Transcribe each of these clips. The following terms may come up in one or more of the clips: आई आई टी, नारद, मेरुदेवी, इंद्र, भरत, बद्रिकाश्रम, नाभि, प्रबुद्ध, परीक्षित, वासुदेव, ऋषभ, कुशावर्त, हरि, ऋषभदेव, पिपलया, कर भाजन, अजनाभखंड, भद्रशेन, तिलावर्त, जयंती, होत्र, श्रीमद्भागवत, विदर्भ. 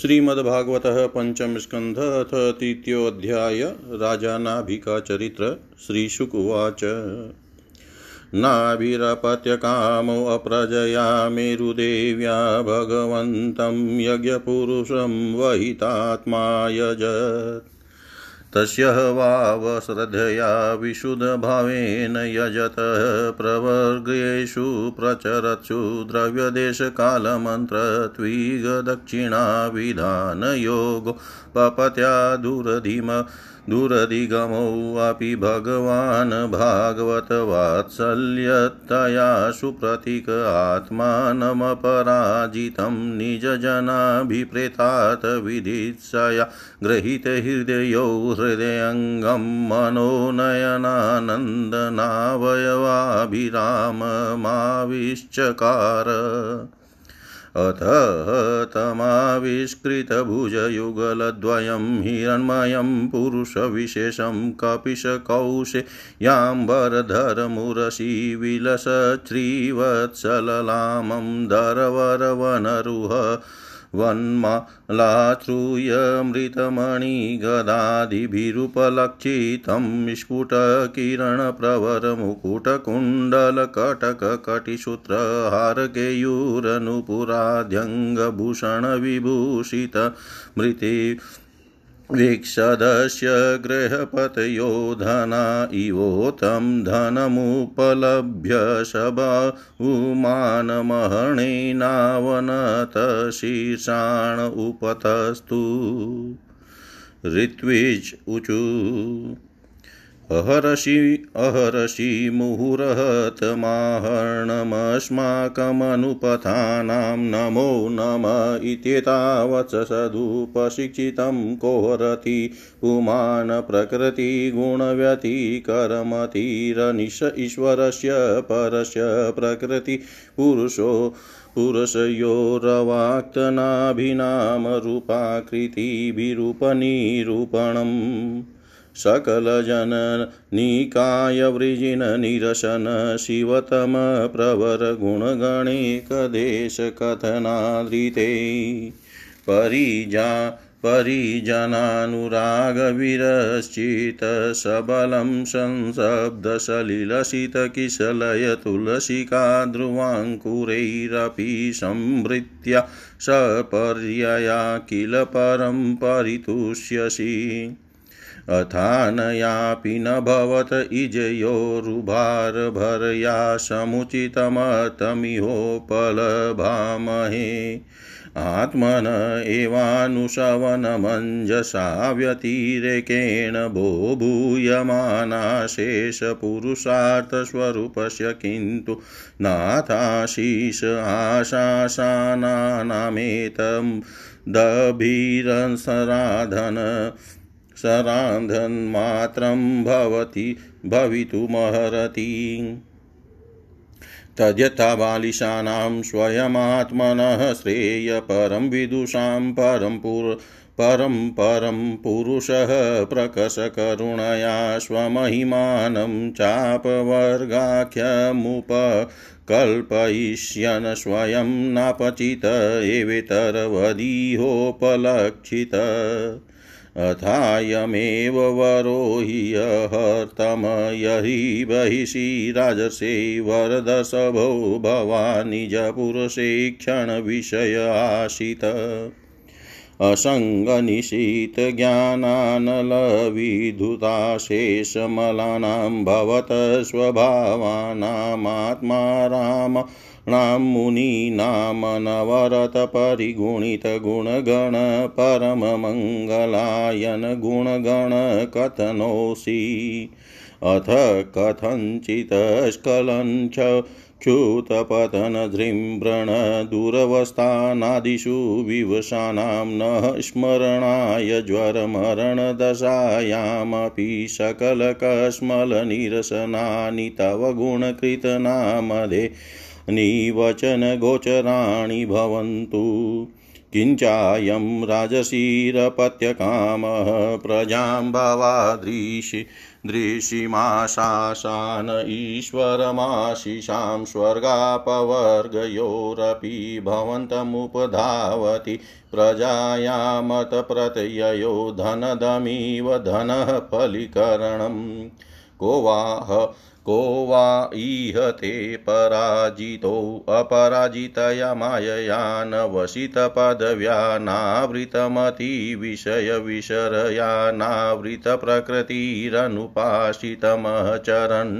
श्रीमद्भागवत पंचम स्कंध अथ तृतीयोऽध्याय राजा नाभि का चरित्र। श्रीशुक उवाच नाभिरपत्यकामो अप्रजया मेरुदेव्या भगवन्तं यज्ञपुरुषं वहितात्मा यजत् तस्य वाव श्रद्धया विशुद्धभावेन यजत प्रवर्गेषु प्रचरत्सु द्रव्यदेशकालमन्त्रत्विग दक्षिणाविधानयोगो पपत्या दुरधिगमो अपि भगवान् भागवत वात्सल्यतया सुप्रतीक आत्मानमपराजितं निजजनाभिप्रेतात् विदित्सया गृहीत हृदयो हृदयंगं मनोनयनानन्दनावयवाभिराममाविश्चकार अथ तमाविष्कृतभुजयुगलद्वयं हिरण्मयं पुरुषविशेषं कपिशकौशेयाम्बरधरमुरसी विलसच्छ्रीवत्सललामं धरवरवनरुह वन्मलाश्रूयमृतमणिगदादिभिरुपलक्षितं स्फुटकिरणप्रवरमुकुटकुण्डलकटककटिसूत्रहारकेयूरनुपुराध्यङ्गभूषणविभूषित मृति वीक्षदस्य गृहपतयो धना इवोतं धनमुपलभ्य शबहुमानमहणेनावनत शीर्षाण उपतस्तु ऋत्विज ऊचु अहर्षि मुहुरहतमाहर्णमस्माकमनुपथानां नमो नमः इत्येतावत् सदुपशिक्षितं कोहरति पुमान प्रकृतिगुणव्यतिकरमतिरनिश ईश्वरस्य परस्य प्रकृतिपुरुषो पुरुषयोरवाक्तनाभिनामरूपाकृतिभिरूपनिरूपणम् सकलजननिकायवृजिन निरसन शिवतम प्रवरगुणगणेकदेशकथनादृते परिजनानुरागविरश्चित सबलं संशब्दसलिलसितकिशलयतुलसिका ध्रुवाङ्कुरैरपि संवृत्या सपर्यया किल परं परितुष्यसि अथानयापि न भवत इजयोरुभारभरया समुचितमतमिहोपलभामहे आत्मन एवानुशवनमञ्जसा व्यतिरेकेण भो भूयमानाशेषपुरुषार्थस्वरूपस्य किन्तु नाथाशीष आशासानामेतं दभीरंसराधन सराधन्मात्रं भवति भवितुमहरति तद्यथा बालिशानां स्वयमात्मनः श्रेय परं विदुषां परं पुरुषः प्रकशकरुणया स्वमहिमानं चापवर्गाख्यमुपकल्पयिष्यन् स्वयं नापचित एवेतरवदीहोपलक्षित अथायमेव वरो हर्तम यही बहिषी राजसे वरदसभो भवानिज पुरुषे क्षण विषय आशित असंगनिशीत ज्ञानानल विधुताशेषमलानां भवत स्वभावानाम् आत्मा राम नाम मुनीनाम नवरत परिगुणित गुणगण परम मंगलायन गुणगण कथनोसी अथ कथंचित स्खलञ्च क्षुतपतन धृम्ब्रण दूरवस्थानादिषु विवशानां न स्मरणाय ज्वरमरणदशायामपि सकलकस्मलनिरसनानि तव गुणकृतनामधे निवचन गोचराणि भवन्तु किंचायं राजसीरपत्यकामः प्रजां भवादृशि दृशिमाशासन ईश्वरमाशिषां स्वर्गापवर्गयोरपि भवन्तमुपधावति प्रजायामत प्रत्ययो धनदमिव धनः फलीकरणं को वा ईहते पराजितो अपराजितया माययान वसित पदव्या नावृतमति विषय विशरया नावृत प्रकृतिरनुपासितमः चरन्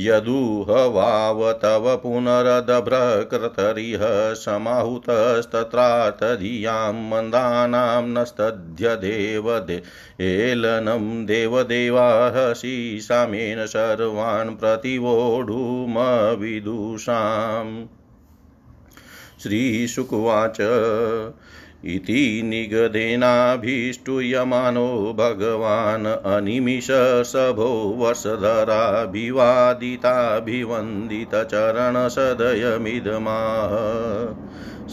यदुह वाव तव पुनरदभ्रकृतरिह समाहुतस्तत्रात धियां मन्दानां नस्तध्यदेव एलनं देवदेवाहसि सामेन सर्वान् प्रतिवोढुम विदुषाम्। श्रीशुक उवाच इति निगदेनाभिष्टूयमानो भगवान् अनिमिष सभो वसधराभिवादिताभिवन्दितचरणसदयमिदमाह।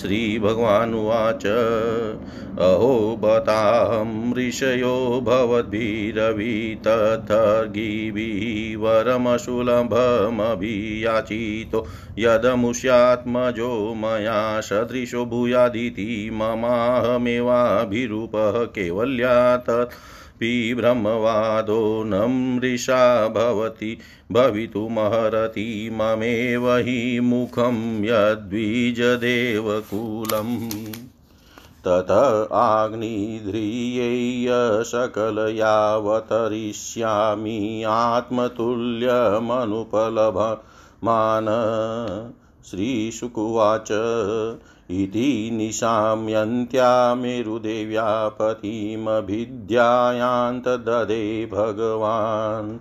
श्री भगवान् उवाच अहो बताहं ऋषयो भवद्भिरवितथर्गिभिः वरमसुलभमभियाचितो यदमुष्यात्मजो मया सदृशो भूयादिति ममाहमेवाभिरूपः कैवल्यात् पी ब्रह्मवादो नमृषा भवति भवितुमहरति ममेव हि मुखं यद्विजदेवकुलम्। तत आग्निध्रियेय सकलयावतरिष्यामि आत्मतुल्यमनुपलभमान। श्रीशुक उवाच इति निशाम्यन्त्या मेरुदेव्या पतिमभिद्यायान्त ददे भगवान्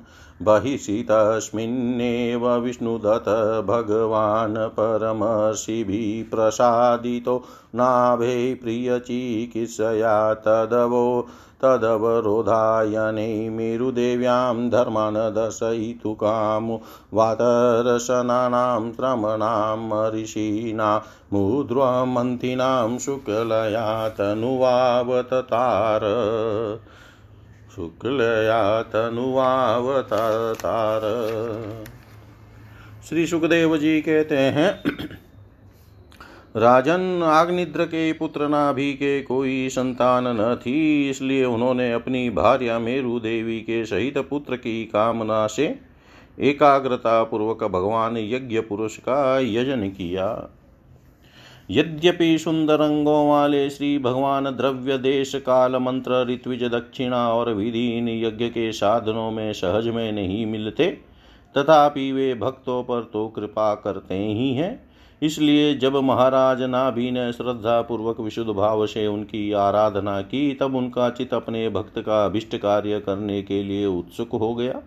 बहिषितस्मिन्नेव विष्णुदत्त भगवान् परमर्षिभिः प्रसादितो नाभे प्रियचिकित्सया तदवरोधायने मेरुदेव्यां धर्मान् दर्शयितु कामो वातरसनानां श्रमणां ऋषीणां मुद्रामन्थिनां शुक्लया तनुवावततार श्री सुखदेव जी कहते हैं राजन आग्निद्र के पुत्र नाभि के कोई संतान न थी, इसलिए उन्होंने अपनी भार्या मेरु देवी के सहित पुत्र की कामना से एकाग्रता पूर्वक भगवान यज्ञ पुरुष का यजन किया। यद्यपि सुंदर अंगों वाले श्री भगवान द्रव्य देश काल मंत्र ऋत्विज दक्षिणा और विधीन यज्ञ के साधनों में सहज में नहीं मिलते, तथापि वे भक्तों पर तो कृपा करते ही हैं। इसलिए जब महाराज नाभि ने श्रद्धा पूर्वक विशुद्ध भाव से उनकी आराधना की, तब उनका चित अपने भक्त का अभिष्ट कार्य करने के लिए उत्सुक हो गया।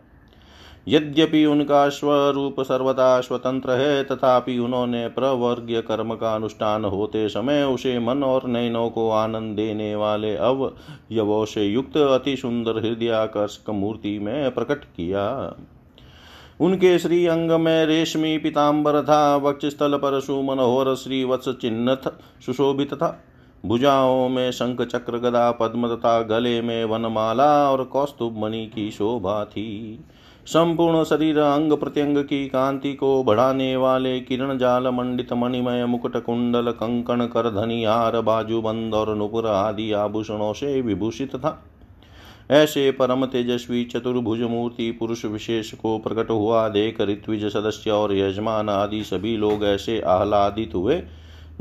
यद्यपि उनका स्वरूप सर्वदा स्वतंत्र है, तथापि उन्होंने प्रवर्गीय कर्म का अनुष्ठान होते समय उसे मन और नयनों को आनंद देने वाले अवयवों से युक्त अति सुंदर हृदयाकर्षक मूर्ति में प्रकट किया। उनके श्री अंग में रेशमी पीताम्बर था, वक्षस्थल पर सुमनोहर श्री वत्स चिन्ह सुशोभित था, भुजाओं में शंख चक्र गदा पद्म तथा गले में वनमाला और कौस्तुभ मणि की शोभा थी। संपूर्ण शरीर अंग प्रत्यंग की कांति को बढ़ाने वाले किरण जाल मंडित मणिमय मुकुट कुंडल कंकण करधनी हार बाजूबंद और नुपुर आदि आभूषणों से विभूषित था। ऐसे परम तेजस्वी चतुर्भुज मूर्ति पुरुष विशेष को प्रकट हुआ देख ऋत्विज सदस्य और यजमान आदि सभी लोग ऐसे आह्लादित हुए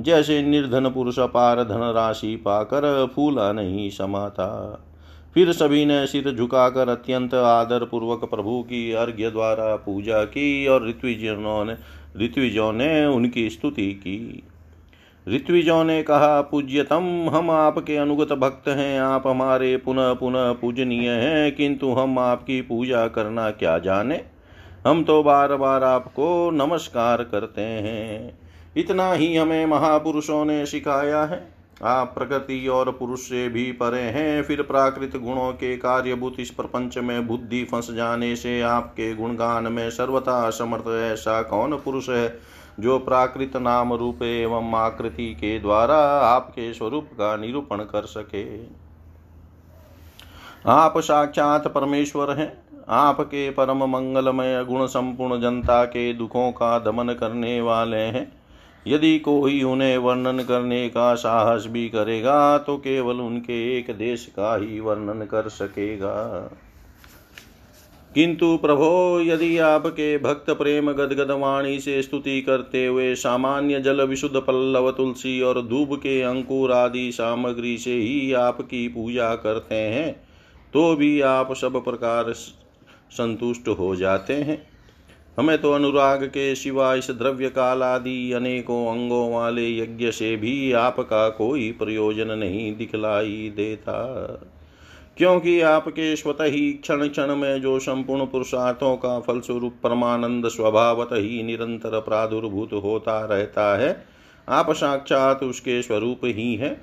जैसे निर्धन पुरुष अपार धन राशि पाकर फूला नहीं समाता। फिर सभी ने सिर झुकाकर अत्यंत आदर पूर्वक प्रभु की अर्घ्य द्वारा पूजा की और ऋत्विजों ने उनकी स्तुति की। ऋत्विजों ने कहा, पूज्यतम, हम आपके अनुगत भक्त हैं, आप हमारे पुनः पुनः पूजनीय हैं, किंतु हम आपकी पूजा करना क्या जाने, हम तो बार बार आपको नमस्कार करते हैं। इतना ही हमें महापुरुषों ने सिखाया है, आप प्रकृति और पुरुष से भी परे हैं। फिर प्राकृत गुणों के कार्यभूत इस प्रपंच में बुद्धि फंस जाने से आपके गुणगान में सर्वथा असमर्थ ऐसा कौन पुरुष है जो प्राकृत नाम रूप एवं आकृति के द्वारा आपके स्वरूप का निरूपण कर सके। आप साक्षात परमेश्वर हैं। आपके परम मंगलमय गुण संपूर्ण जनता के दुखों का दमन करने वाले हैं। यदि कोई उन्हें वर्णन करने का साहस भी करेगा तो केवल उनके एक देश का ही वर्णन कर सकेगा। किंतु प्रभो, यदि आपके भक्त प्रेम गदगद वाणी से स्तुति करते हुए सामान्य जल, विशुद्ध पल्लव, तुलसी और दूब के अंकुर आदि सामग्री से ही आपकी पूजा करते हैं तो भी आप सब प्रकार संतुष्ट हो जाते हैं। हमें तो अनुराग के सिवा इस द्रव्य काल आदि अनेकों अंगों वाले यज्ञ से भी आपका कोई प्रयोजन नहीं दिखलाई देता, क्योंकि आपके स्वतः ही क्षण क्षण में जो संपूर्ण पुरुषार्थों का फलस्वरूप परमानंद स्वभावतः ही निरंतर प्रादुर्भूत होता रहता है, आप साक्षात उसके स्वरूप ही हैं।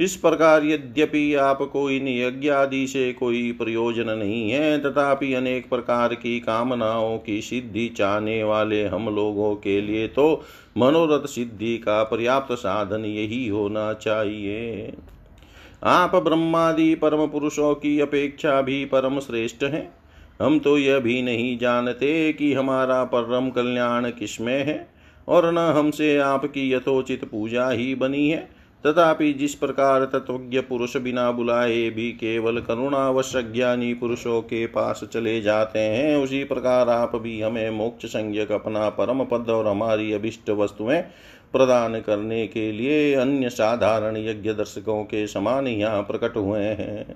इस प्रकार यद्यपि आपको इन यज्ञ आदि से कोई प्रयोजन नहीं है, तथापि अनेक प्रकार की कामनाओं की सिद्धि चाहने वाले हम लोगों के लिए तो मनोरथ सिद्धि का पर्याप्त साधन यही होना चाहिए। आप ब्रह्मादि परम पुरुषों की अपेक्षा भी परम श्रेष्ठ हैं। हम तो यह भी नहीं जानते कि हमारा परम कल्याण किसमें है और न हमसे आपकी यथोचित पूजा ही बनी है। तथापि जिस प्रकार तत्वज्ञ पुरुष बिना बुलाए भी केवल करुणावश अज्ञानी पुरुषों के पास चले जाते हैं, उसी प्रकार आप भी हमें मोक्ष संज्ञक अपना परम पद और हमारी अभिष्ट वस्तुएं प्रदान करने के लिए अन्य साधारण यज्ञ दर्शकों के समान यहाँ प्रकट हुए हैं।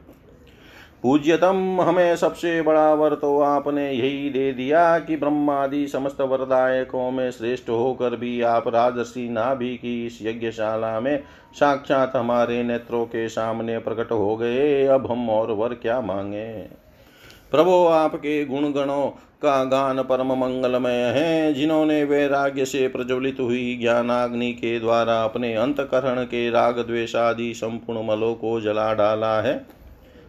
पूज्यतम, हमें सबसे बड़ा वर तो आपने यही दे दिया कि ब्रह्मादि समस्त वरदायकों में श्रेष्ठ होकर भी आप राजर्षि नाभि की इस यज्ञशाला में साक्षात हमारे नेत्रों के सामने प्रकट हो गए। अब हम और वर क्या मांगे? प्रभो, आपके गुणगणों का गान परम मंगलमय है, जिन्होंने वैराग्य से प्रज्वलित हुई ज्ञानाग्नि के द्वारा अपने अंतकरण के राग द्वेषादि संपूर्ण मलों को जला डाला है।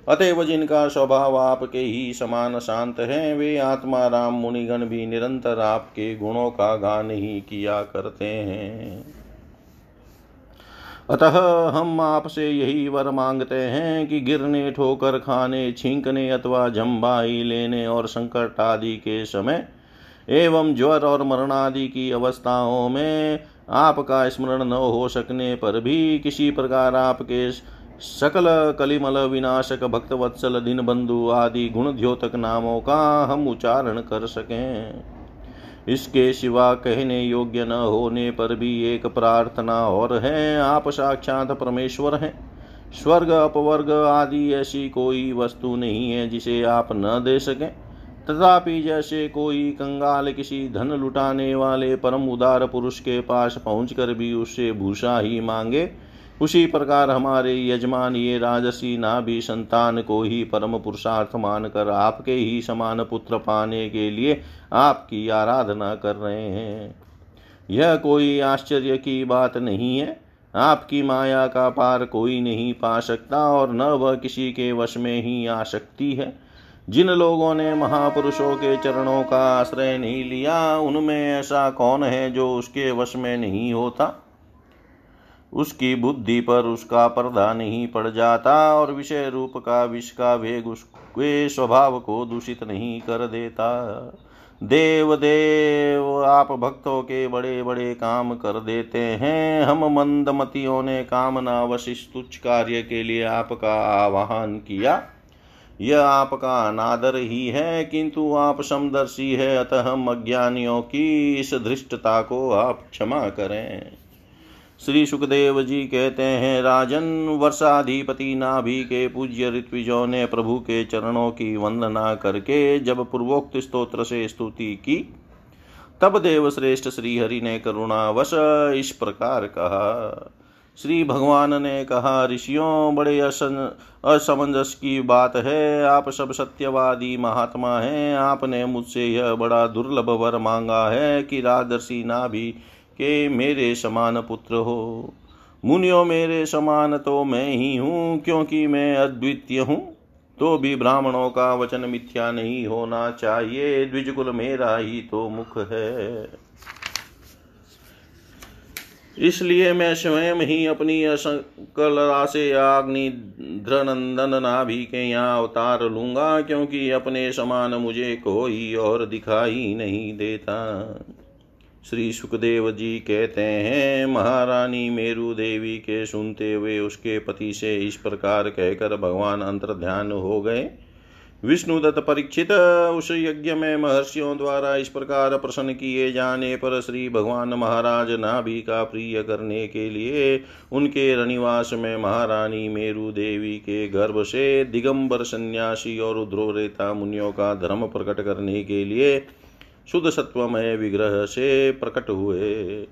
अतएव जिनका स्वभाव आपके ही समान शांत हैं, वे आत्मा राम मुनिगण भी निरंतर आपके गुणों का गान ही किया करते हैं। अतः हम आपसे यही वर मांगते हैं कि गिरने, ठोकर खाने, छींकने अथवा जम्बाई लेने और संकट आदि के समय एवं ज्वर और मरणादि की अवस्थाओं में आपका स्मरण न हो सकने पर भी किसी प्रकार आपके सकल कलिमल विनाशक भक्तवत्सल दीनबंधु आदि गुण द्योतक नामों का हम उच्चारण कर सकें। इसके सिवा कहने योग्य न होने पर भी एक प्रार्थना और है। आप साक्षात परमेश्वर हैं। स्वर्ग, अपवर्ग आदि ऐसी कोई वस्तु नहीं है जिसे आप न दे सकें। तथापि जैसे कोई कंगाल किसी धन लुटाने वाले परम उदार पुरुष के पास पहुंचकर भी उससे भूषा ही मांगे, उसी प्रकार हमारे यजमान ये राजसी नाभि संतान को ही परम पुरुषार्थ मानकर आपके ही समान पुत्र पाने के लिए आपकी आराधना कर रहे हैं। यह कोई आश्चर्य की बात नहीं है। आपकी माया का पार कोई नहीं पा सकता और न वह किसी के वश में ही आ सकती है। जिन लोगों ने महापुरुषों के चरणों का आश्रय नहीं लिया, उनमें ऐसा कौन है जो उसके वश में नहीं होता? उसकी बुद्धि पर उसका पर्दा नहीं पड़ जाता और विषय रूप का विष का वेग उसके स्वभाव को दूषित नहीं कर देता। देव देव, आप भक्तों के बड़े बड़े काम कर देते हैं। हम मंदमतियों ने कामनावश तुच्छ कार्य के लिए आपका आवाहन किया। यह आपका अनादर ही है, किंतु आप समदर्शी है, अतः हम अज्ञानियों की इस धृष्टता को आप क्षमा करें। श्री सुखदेव जी कहते हैं, राजन, वर्षाधिपति नाभि के पूज्य ऋत्विजों ने प्रभु के चरणों की वंदना करके जब पूर्वोक्त स्तोत्र से स्तुति की, तब देवश्रेष्ठ श्री हरि ने करुणावश इस प्रकार कहा। श्री भगवान ने कहा, ऋषियों, बड़े असमंजस की बात है। आप सब सत्यवादी महात्मा हैं। आपने मुझसे यह बड़ा दुर्लभ वर मांगा है कि राजर्षि नाभि के मेरे समान पुत्र हो। मुनियों, मेरे समान तो मैं ही हूँ, क्योंकि मैं अद्वितीय हूँ। तो भी ब्राह्मणों का वचन मिथ्या नहीं होना चाहिए। द्विजकुल मेरा ही तो मुख है। इसलिए मैं स्वयं ही अपनी असंकलता से अग्नि ध्रनंदन नाभि के यहाँ उतार लूँगा, क्योंकि अपने समान मुझे कोई और दिखाई नहीं देता। श्री सुखदेव जी कहते हैं, महारानी मेरु देवी के सुनते हुए उसके पति से इस प्रकार कहकर भगवान अंतर्ध्यान हो गए। विष्णुदत्त परीक्षित, उस यज्ञ में महर्षियों द्वारा इस प्रकार प्रश्न किए जाने पर श्री भगवान महाराज नाभि का प्रिय करने के लिए उनके रनिवास में महारानी मेरु देवी के गर्भ से दिगंबर सन्यासी और उद्रोरेता मुनियों का धर्म प्रकट करने के लिए शुद्ध सत्वमय विग्रह से प्रकट हुए।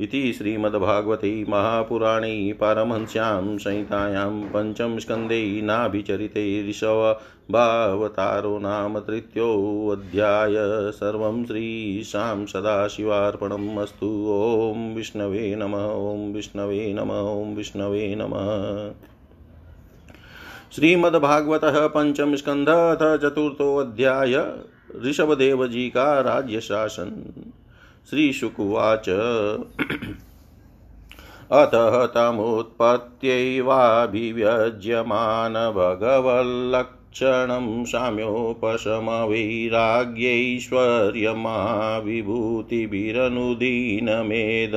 इति श्रीमद्भागवते महापुराणे पारमहंस्यां संहितायां पंचम स्कंदे नाभिचरिते ऋषभावतारो नाम तृतीयोऽध्याय। सर्वं श्रीशां सदाशिवार्पणम् अस्तु। ओं विष्णवे नमः, ओं विष्णवे नमः, ओं विष्णवे नमः। श्रीमद्भागवतः पंचम स्कंध अथ चतुर्थोऽध्याय। ऋषभदेव जी का राज्य शासन। श्रीशुक उवाच अतः तमुत्पत्त्यैवाभिव्यज्यमान भगवल्लक्षणं साम्योपशमवैराग्यैश्वर्यमाविभूतिभिरनुदीनमेद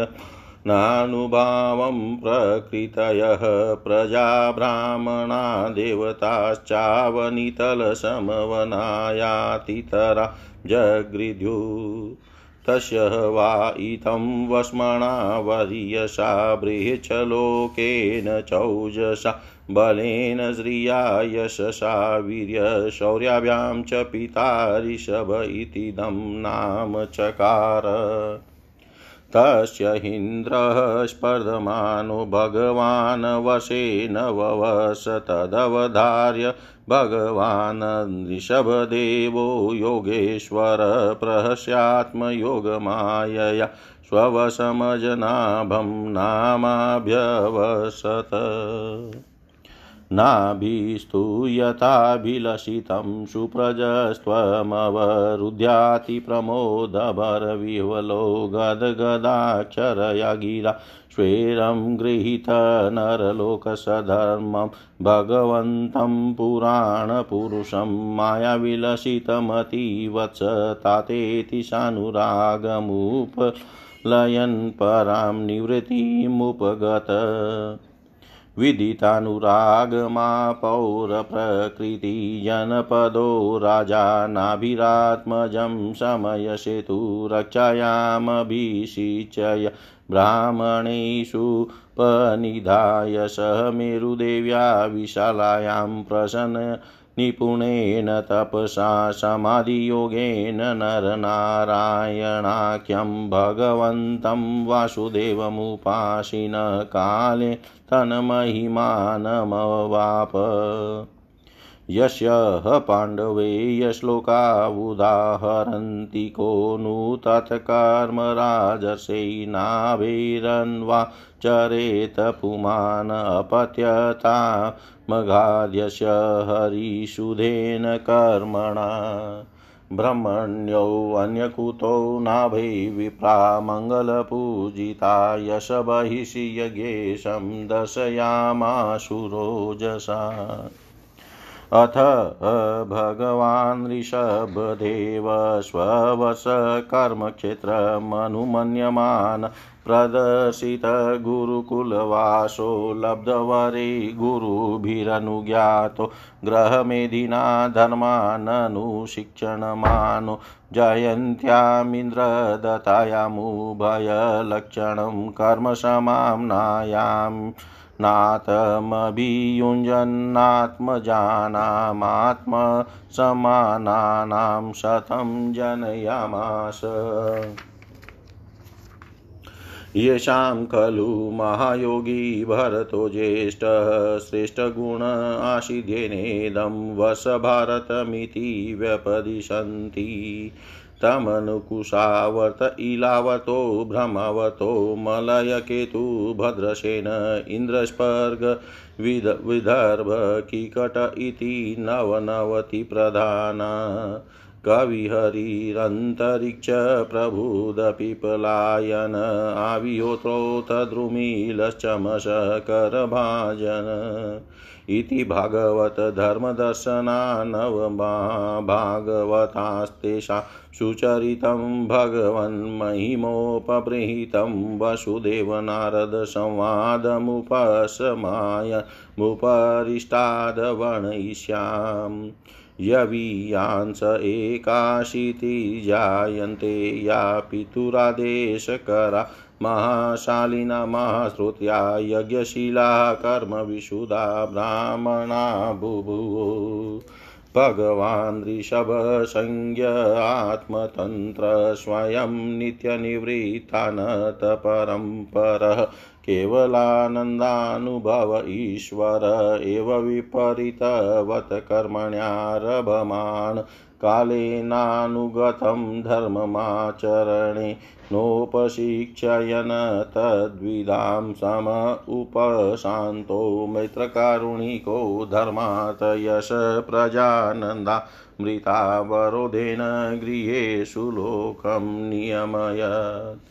नानुभावं प्रकृतयः प्रजा ब्राह्मणा देवताश्चावनितलसमवनायातितरा जगृद्यु तस्य वा इतं वस्मणा वरीयसा बृहच्छलोकेन चौजसा बलेन श्रिया यशसा वीर्यशौर्याभ्यां च पिता ऋषभ इतिदं नाम चकार। तस्य इन्द्रः स्पर्धमानो भगवान् वशेन ववस तदवधार्य भगवान् ऋषभदेवो योगेश्वर प्रहस्यात्मयोगमायया स्ववशमजनाभं नामाभ्यवसत्। नाभिस्तु यथाभिलषितं सुप्रजस्त्वमवरुध्याति प्रमोदभरविह्वलो गदगदाक्षरया गिरा श्वेरं गृहीत नरलोकसधर्मं भगवन्तं पुराणपुरुषं मायाविलसितमतिवत्स तातेति सानुरागमुपलयन् परां निवृत्तिमुपगत। विदितानुरागमापौरप्रकृतिजनपदो राजा नाभिरात्मजं समयसेतु रक्षायामभिषिचय ब्राह्मणेषु पनिधाय सह मेरुदेव्या विशालायां प्रसन्न निपुणेन तपसा समाधियोगेन नरनारायणाख्यं भगवन्तं वासुदेवमुपासिन काले तन्महिमानमवाप। यस्य पाण्डवे यश्लोका उदाहरन्ति को नु तत्कर्म राजसे नाभिरन्वा चरेत पुमान अपत्यता मघाद्यश हरिशुधेन कर्मणा ब्रह्मण्यो अन्यकुतो नाभि विप्रा मंगलपूजिता यश बहिषि यज्ञेशं दशयामाशुरोजसा। अथ भगवान् ऋषभदेवः स्ववशकर्मक्षेत्रमनुमन्यमान प्रदर्शित गुरुकुलवासो लब्धवरे गुरुभिरनुज्ञातो ग्रहमेधिना धर्माननुशिक्षणमानो जयन्त्यामिन्द्रदत्तायामुभयलक्षणं कर्मसमाम्नायाम् नातमभियुञ्जन्नात्मजानामात्मसमानानां शतं जनयामास। येषां खलु महायोगी भरतो ज्येष्ठः श्रेष्ठगुण आसिध्येनेदं वसभारतमिति व्यपदिशन्ति। तमनु कुशावर्त इलावतो ब्रह्मवर्तो मलय केतु भद्रशेन इंद्रस्पर्ग विदर्भ किकट इति नवनवति प्रधाना कविहरिरंतरिक्ष प्रबुद्ध पिपलायन आवियोत्रोत द्रुमीलश्चमश कर भाजन इति भागवत धर्मदर्शना नवमा भागवतास्तेषा सुचरितं भगवन्महिमोपबृहितं वसुदेव नारद संवादमुपशमाय मुपरिष्टाद् वर्णयिष्यामि यवीयांस एकाशीति जायन्ते या पितुरादेशकरा महाशालिना महाश्रुत्या यज्ञशीला कर्म विशुदा ब्राह्मणा बुभुवो भगवान् ऋषभ संज्ञ आत्मतंत्र स्वयं नित्यनिवृत्तान् परम्परः केवलानन्दानुभव ईश्वर एव विपरीतवत् कर्मण्यारभमान् कालेनानुगतं धर्ममाचरणे नोपशिक्षयन् तद्विदां सम उपशान्तो मैत्रकारुणिको धर्मात् यश प्रजानन्दा मृतावरोधेन गृहेषु लोकं नियमयत्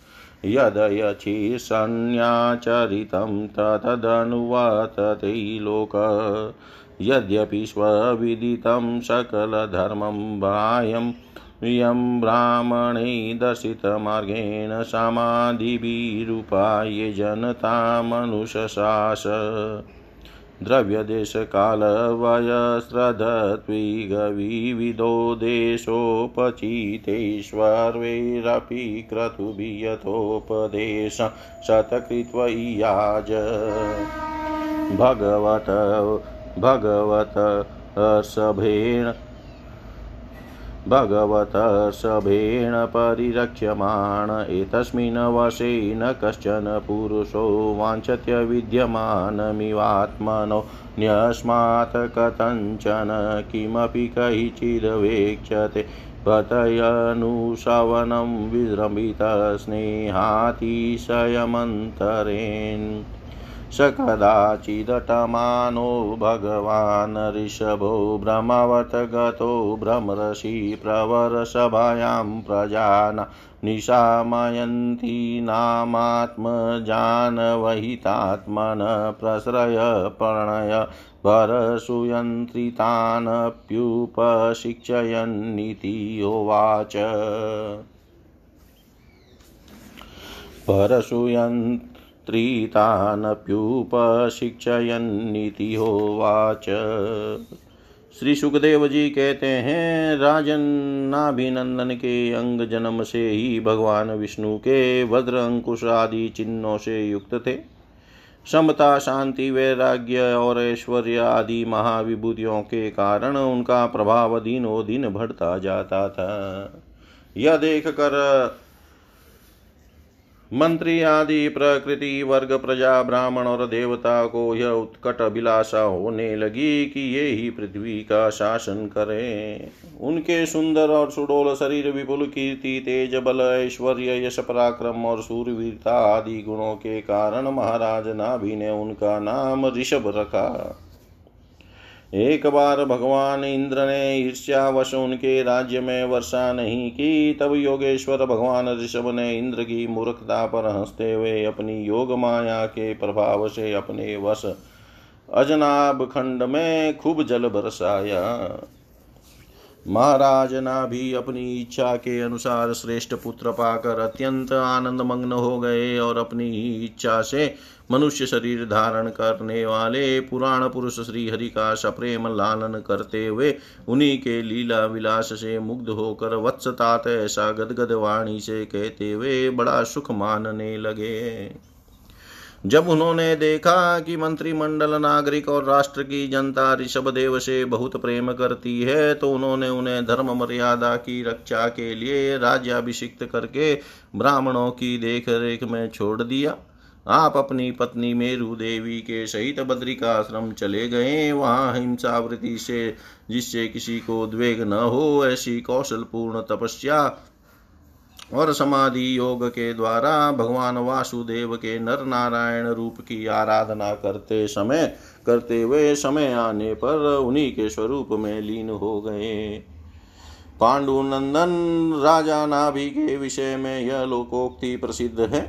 यदयचि सन्याचरितं तदनुवर्तते लोकः यद्यपि स्वविदितं सकलधर्मं बाह्यं यं ब्राह्मणे दर्शितमार्गेण समाधिभिरुपाये जनता मनुषशास द्रव्यदेशकालवयस्रधत्विगविविधो देशोपचितेष्वर्वैरपि क्रतुभिः यथोपदेशं शतकृत्वैयाज भगवतः ऋषभेण परिरक्ष्यमाण एतस्मिन् वशे न कश्चन पुरुषो वाञ्छत्य विद्यमानमिवात्मनो न्यस्मात् कथञ्चन किमपि कैचिदवेक्षते पतयनुशवनं विजृम्भितस्नेहातिशयमन्तरेण स कदाचिदटमानो भगवान् ऋषभो ब्रह्मवर्त गतो ब्रह्मर्षि प्रवरसभायां प्रजान निशामयन्ति नामात्मजानवहितात्मन प्रसरय प्रणय भरसुयन्त्रितानप्युपशिक्षयन्निति उवाच त्रितानप्युपशिक्षयन्निति होवाच। श्री सुखदेव जी कहते हैं, राजन नाभिनंदन के अंग जन्म से ही भगवान विष्णु के वज्र अंकुश आदि चिन्हों से युक्त थे। समता, शांति, वैराग्य और ऐश्वर्य आदि महाविभूतियों के कारण उनका प्रभाव दिनोदिन बढ़ता जाता था। यह देखकर मंत्री आदि प्रकृति वर्ग, प्रजा, ब्राह्मण और देवता को यह उत्कट अभिलाषा होने लगी कि ये ही पृथ्वी का शासन करें। उनके सुंदर और सुडोल शरीर, विपुल कीर्ति, तेज, बल, ऐश्वर्य, यश, पराक्रम और सूरवीरता आदि गुणों के कारण महाराज नाभि ने उनका नाम ऋषभ रखा। एक बार भगवान इंद्र ने ईर्ष्यावश उनके राज्य में वर्षा नहीं की, तब योगेश्वर भगवान ऋषभ ने इंद्र की मूर्खता पर हंसते हुए अपनी योग माया के प्रभाव से अपने वश अजनाभखंड में खूब जल बरसाया। महाराज नाभि अपनी इच्छा के अनुसार श्रेष्ठ पुत्र पाकर अत्यंत आनंद मग्न हो गए और अपनी इच्छा से मनुष्य शरीर धारण करने वाले पुराण पुरुष श्री हरि का सप्रेम लालन करते हुए उन्हीं के लीला विलास से मुग्ध होकर वत्सतात ऐसा गदगद वाणी से कहते हुए बड़ा सुख मानने लगे। जब उन्होंने देखा कि मंत्रिमंडल, नागरिक और राष्ट्र की जनता ऋषभदेव से बहुत प्रेम करती है, तो उन्होंने उन्हें धर्म मर्यादा की रक्षा के लिए राज्याभिषिक्त करके ब्राह्मणों की देखरेख में छोड़ दिया। आप अपनी पत्नी मेरुदेवी के सहित बद्रिकाश्रम चले गए। वहाँ हिंसावृत्ति से, जिससे किसी को द्वेग न हो, ऐसी कौशलपूर्ण तपस्या और समाधि योग के द्वारा भगवान वासुदेव के नर नारायण रूप की आराधना करते हुए समय आने पर उन्हीं के स्वरूप में लीन हो गए। पांडुनंदन राजा नाभि के विषय में यह लोकोक्ति प्रसिद्ध है।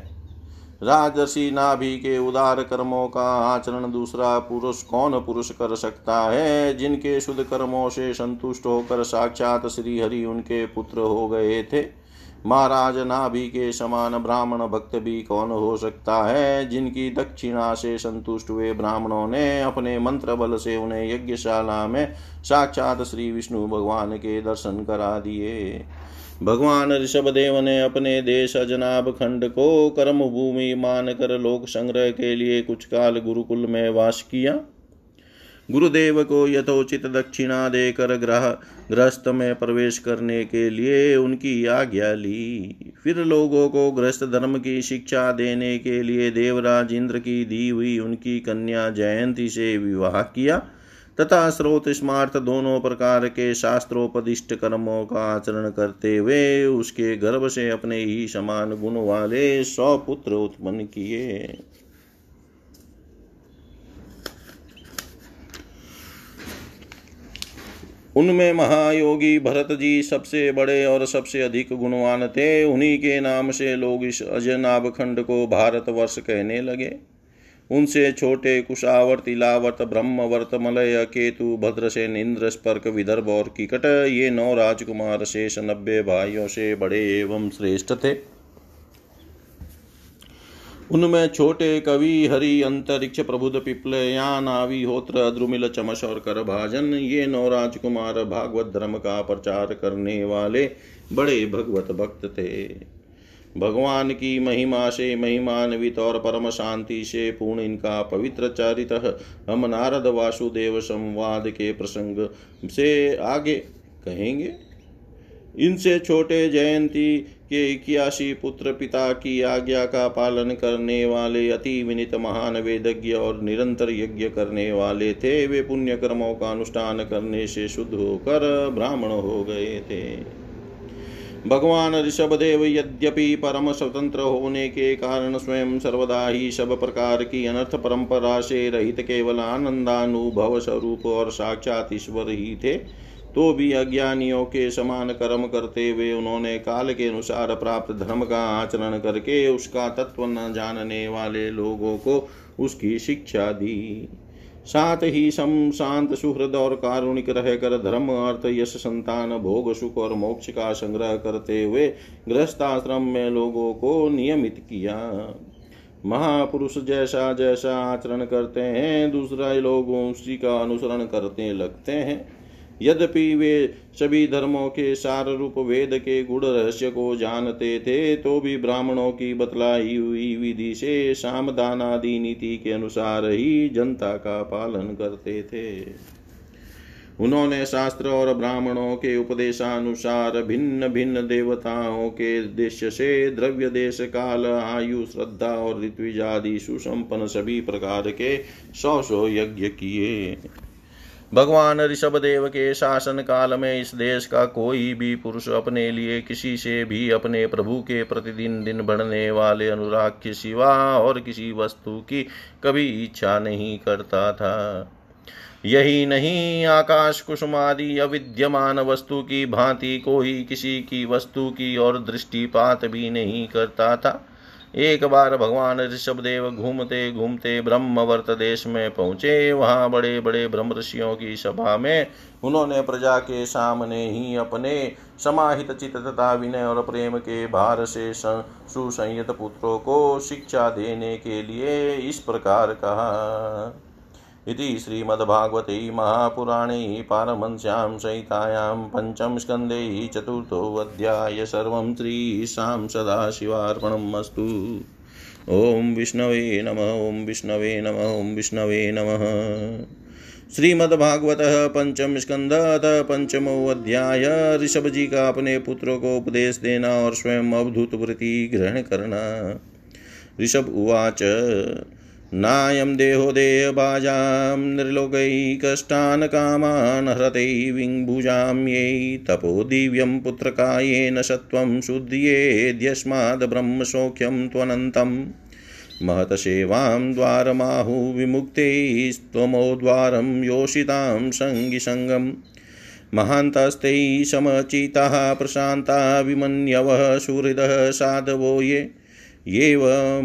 राजर्षि नाभि के उदार कर्मों का आचरण दूसरा पुरुष कौन पुरुष कर सकता है, जिनके शुद्ध कर्मों से संतुष्ट होकर साक्षात श्री हरि उनके पुत्र हो गए थे। महाराज नाभि के समान ब्राह्मण भक्त भी कौन हो सकता है, जिनकी दक्षिणा से संतुष्ट हुए ब्राह्मणों ने अपने मंत्र बल से उन्हें यज्ञशाला में साक्षात श्री विष्णु भगवान के दर्शन करा दिए। भगवान ऋषभदेव ने अपने देश अजनाभखंड को कर्म भूमि मानकर लोक संग्रह के लिए कुछ काल गुरुकुल में वास किया। गुरुदेव को यथोचित दक्षिणा देकर गृहस्थ में प्रवेश करने के लिए उनकी आज्ञा ली। फिर लोगों को गृहस्थ धर्म की शिक्षा देने के लिए देवराज इंद्र की दी हुई उनकी कन्या जयंती से विवाह किया तथा स्रोत स्मार्थ दोनों प्रकार के शास्त्रोपदिष्ट कर्मों का आचरण करते हुए उसके गर्भ से अपने ही समान गुण वाले 100 पुत्र उत्पन्न किए। उनमें महायोगी भरत जी सबसे बड़े और सबसे अधिक गुणवान थे। उन्हीं के नाम से लोग इस अजनाभखंड को भारतवर्ष कहने लगे। उनसे छोटे कुशावर्त, तिलावर्त, ब्रह्मवर्त, मलय केतु, भद्रशेन, इंद्र, स्पर्क, विदर्भ और किकट ये 9 राजकुमार शेष 90 भाइयों से बड़े एवं श्रेष्ठ थे। उनमें छोटे कवि हरि, अंतरिक्ष, प्रभुद, पिपलया, नाभि, होत्र, अद्रुमिल, चमश और कर भाजन ये 9 राजकुमार भागवत धर्म का प्रचार करने वाले बड़े भगवत भक्त थे। भगवान की महिमा से महिमान्वित और परम शांति से पूर्ण इनका पवित्र चरित्र हम नारद वासुदेव संवाद के प्रसंग से आगे कहेंगे। इनसे छोटे जयंती के 81 पुत्र पिता की आज्ञा का पालन करने वाले अति विनीत महान वेदज्ञ और निरंतर यज्ञ करने वाले थे। वे पुण्य कर्मों का अनुष्ठान करने से शुद्ध होकर ब्राह्मण हो गए थे। भगवान ऋषभदेव यद्यपि परम स्वतंत्र होने के कारण स्वयं सर्वदा ही सब प्रकार की अनर्थ परंपरा से रहित केवल आनंदानुभव स्वरूप और साक्षात ईश्वर ही थे, तो भी अज्ञानियों के समान कर्म करते हुए उन्होंने काल के अनुसार प्राप्त धर्म का आचरण करके उसका तत्व न जानने वाले लोगों को उसकी शिक्षा दी। साथ ही सम शांत सुहृद और कारुणिक रहकर धर्म, अर्थ, यश, संतान, भोग, सुख और मोक्ष का संग्रह करते हुए गृहस्थाश्रम में लोगों को नियमित किया। महापुरुष जैसा जैसा आचरण करते हैं दूसरे लोग उसी का अनुसरण करने लगते हैं। यद्यपि वे सभी धर्मों के सार रूप वेद के गुण रहस्य को जानते थे, तो भी ब्राह्मणों की बतलाई हुई विधि से सामदान आदि नीति के अनुसार ही जनता का पालन करते थे। उन्होंने शास्त्र और ब्राह्मणों के उपदेशानुसार भिन्न भिन्न देवताओं के देश से द्रव्य, देश, काल, आयु, श्रद्धा और ऋत्विज आदि सुसंपन्न सभी प्रकार के 100 यज्ञ किए। भगवान ऋषभदेव के शासन काल में इस देश का कोई भी पुरुष अपने लिए किसी से भी अपने प्रभु के प्रतिदिन दिन बढ़ने वाले अनुराग के सिवा और किसी वस्तु की कभी इच्छा नहीं करता था। यही नहीं, आकाश कुसुमादि अविद्यमान वस्तु की भांति कोई किसी की वस्तु की और दृष्टिपात भी नहीं करता था। एक बार भगवान ऋषभदेव घूमते घूमते ब्रह्मवर्त देश में पहुँचे। वहाँ बड़े बड़े ब्रह्मर्षियों की सभा में उन्होंने प्रजा के सामने ही अपने समाहित चित्त तथा विनय और प्रेम के भार से सुसंयत पुत्रों को शिक्षा देने के लिए इस प्रकार कहा। इति श्रीमद्भागवते महापुराणे पारमहंस्यां संहितायां 5म स्कन्धे 4थो अध्याय सर्वं श्रीशां सदाशिवार्पणमस्तु। ओम विष्णवे नमः। ओम विष्णवे नमः। ओम विष्णवे नमः। श्रीमद्भागवतः 5म स्कन्धः 5मो अध्याय ऋषभ जी का अपने पुत्रों को उपदेश देना और स्वयं अवधूत वृत्ति ग्रहण करना। ऋषभ उवाच नायं देहो देहभाजां निर्लोकैकष्टान् कामान् हरते विंभुजां ये तपो दिव्यं पुत्रकायेन सत्वं शुद्ध्येद्यस्माद् ब्रह्मसौख्यं त्वनन्तं महतसेवां द्वारमाहु विमुक्तैस्त्वमो द्वारं योषितां संगिसंगम् महान्तस्ते समचिताः प्रशान्ता विमन्यवः सुहृदः साधवो ये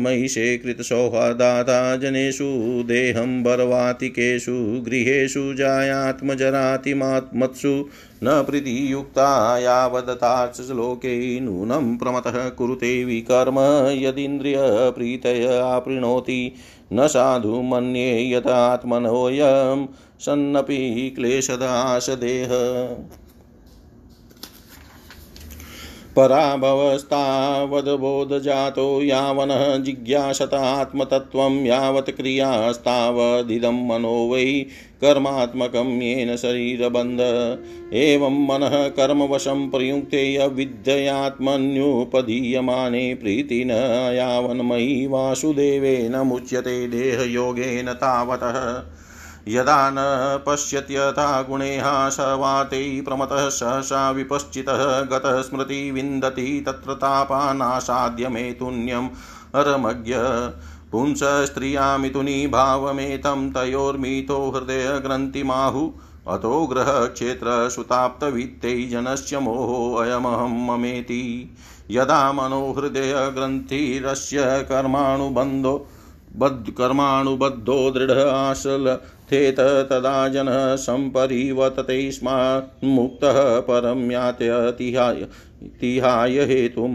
मयिषे कृतसौहार्दाता जनेषु देहं बर्वातिकेषु गृहेषु जायात्मजरातिमात्मत्सु न प्रीतियुक्ता यावदतार्च श्लोके नूनं प्रमतः कुरुते विकर्म यदिन्द्रिय प्रीतया आपृणोति न साधु मन्ये यथात्मनोऽयं सन्नपि क्लेशदाशदेह पराभवस्तावदबोधजातो यावनः जिज्ञासतात्मतत्त्वं यावत् क्रियास्तावदिदं मनो वै कर्मात्मकं येन शरीरबन्ध एवं मनः कर्मवशं प्रयुङ्क्ते अविद्ययात्मन्युपधीयमाने प्रीतिना यावन्मयि वासुदेवेन मुच्यते देहयोगेन तावतः यदा न पश्यत्यथा गुणेः सवाते प्रमतः सहसा विपश्चितः गतः स्मृति विन्दति तत्र तापानासाध्यमेतुन्यं रमज्ञ पुंस स्त्रियामितुनी भावमेतं तयोर्मितो हृदय ग्रन्थिमाहु अतो ग्रह क्षेत्र सुताप्तवित्ते जनस्य मोहो अयमहं ममेति यदा मनो हृदय ग्रन्थिरस्य कर्माणुबन्धो कर्माणुबद्धो दृढ आसल थेत तदा जनः सम्परिवर्तते स्मात् मुक्तः परं यात्यतिहाय हेतुं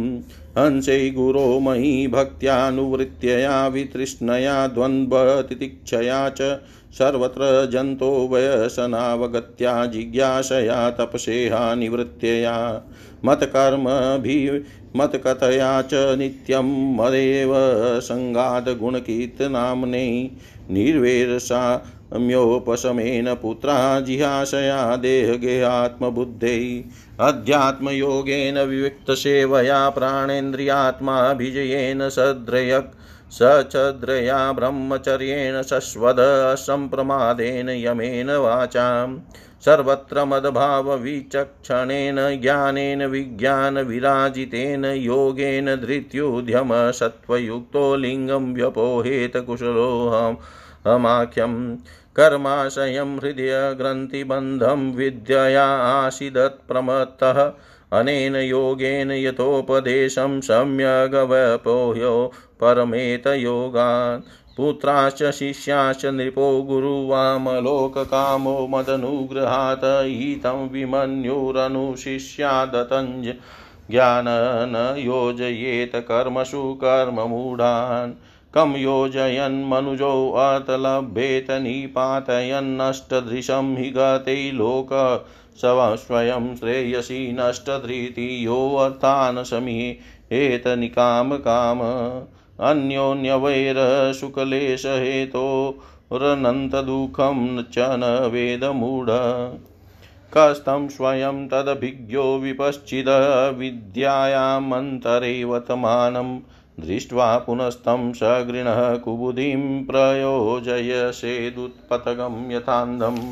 हंसे गुरो मयि भक्त्यानुवृत्त्या वितृष्णया द्वन्द्वतितिक्षया च सर्वत्र जन्तो वयसनावगत्या जिज्ञासया तपसेहा निवृत्त्या मत्कर्मभिमत्कथया च नित्यं मदेव संगादगुणकीर्तनाम्ने निर्वेरसाम्योपशमेन पुत्रा जिहाशया देहगेहात्मबुद्धै अध्यात्मयोगेन विविक्तसेवया प्राणेन्द्रियात्माभिजयेन सच्छद्रया ब्रह्मचर्येण सश्वद सम्प्रमादेन यमेन वाचाम् सर्वत्र मद्भाव विचक्षणेन ज्ञानेन विज्ञान विराजितेन योगेन धृत्युद्यम सत्वयुक्तो लिंगं व्यपोहेत कुशलोऽहम् अमाख्यं कर्माशयं हृदय ग्रन्थिबन्धं विद्यया आसीदत् प्रमत्तः अनेन योगेन यतोपदेशं सम्यगवपोह्यो परमेत योगान् पुत्राश्च शिष्याश्च नृपो गुरुवामलोककामो मदनुग्रहात् हितं विमन्युरनुशिष्यादतञ्ज ज्ञानन योजयेत कर्मसु कर्ममूढान् कं योजयन् मनुजो अतलभ्येत निपातयन्नष्टदृशं हि गते लोक स्वयं श्रेयसी नष्टधृति यो अर्थान् समीहेत निकाम काम अन्योन्यवैर शुक्लेश हेतोरनन्त दुःखं च न वेदमूढ कस्तं स्वयं तदभिज्ञो विपश्चिद विद्यायामन्तरे वर्तमानं दृष्ट्वा पुनस्तं सगृणः कुबुधिं प्रयोजयसेदुत्पतगं यथान्धम्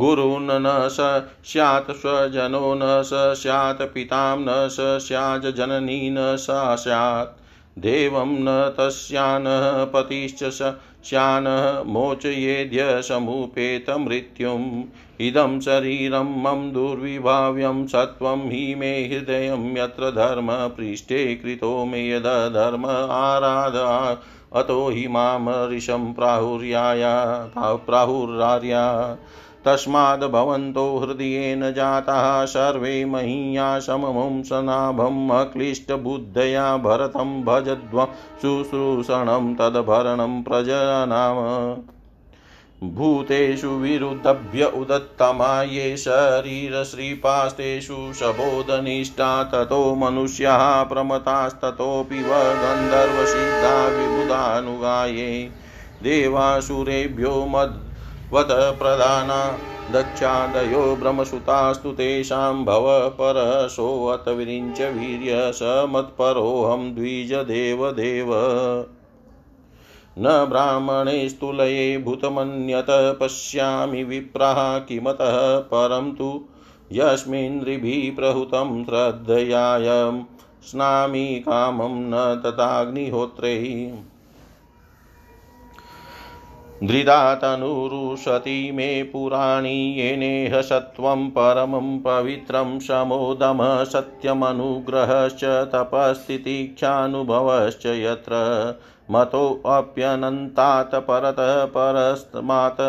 गुरुन् न स्यात् स्वजनो न स्यात् पितां न स्यात् जननी न स्यात् देवं न तस्यान् पतिश्च स्यान् मोचयेद्य समुपेत मृत्युम् इदं शरीरं मम दुर्विभाव्यं सत्वं हि मे हृदयं यत्र धर्म पृष्ठे कृतो मे यद धर्म आराधा अतो हि माम ऋषं प्राहुर्याया तस्माद् भवन्तो हृदयेन जाताः सर्वे महीया सममुं सनाभं अक्लिष्टबुद्धया भरतं भजध्वं शुश्रूषणं तद्भरणं प्रजनाम भूतेषु विरुद्धभ्य उदत्तमा ये शरीरश्रीपास्तेषु शबोधनिष्ठा ततो मनुष्याः प्रमतास्ततोऽपि व गन्धर्वसिद्धा विबुधानुगाये देवासुरेभ्यो मद् वत प्रधाना दक्षादयो ब्रह्मसुतास्तु तेषां भव परसोऽत विरिञ्च वीर्य स मत्परोऽहं द्विज देवदेव न ब्राह्मणे स्तुलये भूतमन्यत पश्यामि विप्रः किमतः परं तु यस्मिन्नृभिः प्रहुतं श्रद्धयायं स्नामि कामं न तथाग्निहोत्रे धृतातनुरुशती मे पुराणी येनेह सत्वं परमं पवित्रं समोदमः सत्यमनुग्रहश्च तपस्तितिक्षानुभवश्च यत्र मतोऽप्यनन्तात् परतः परस्मात्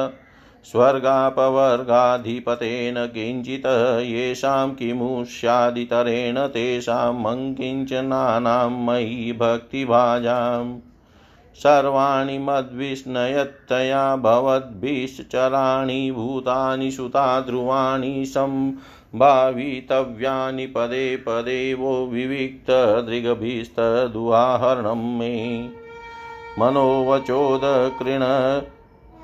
स्वर्गापवर्गाधिपतेन किञ्चितः येषां किमुष्यादितरेण तेषां मङ्किञ्चनानां मयि भक्तिभाजाम् सर्वाणि मद्विस्नयत्तया भवद्भिश्चराणि भूतानि सुता ध्रुवाणि सम्भावितव्यानि पदे पदे वो विविक्त दृगभिस्तदुदाहरणं मे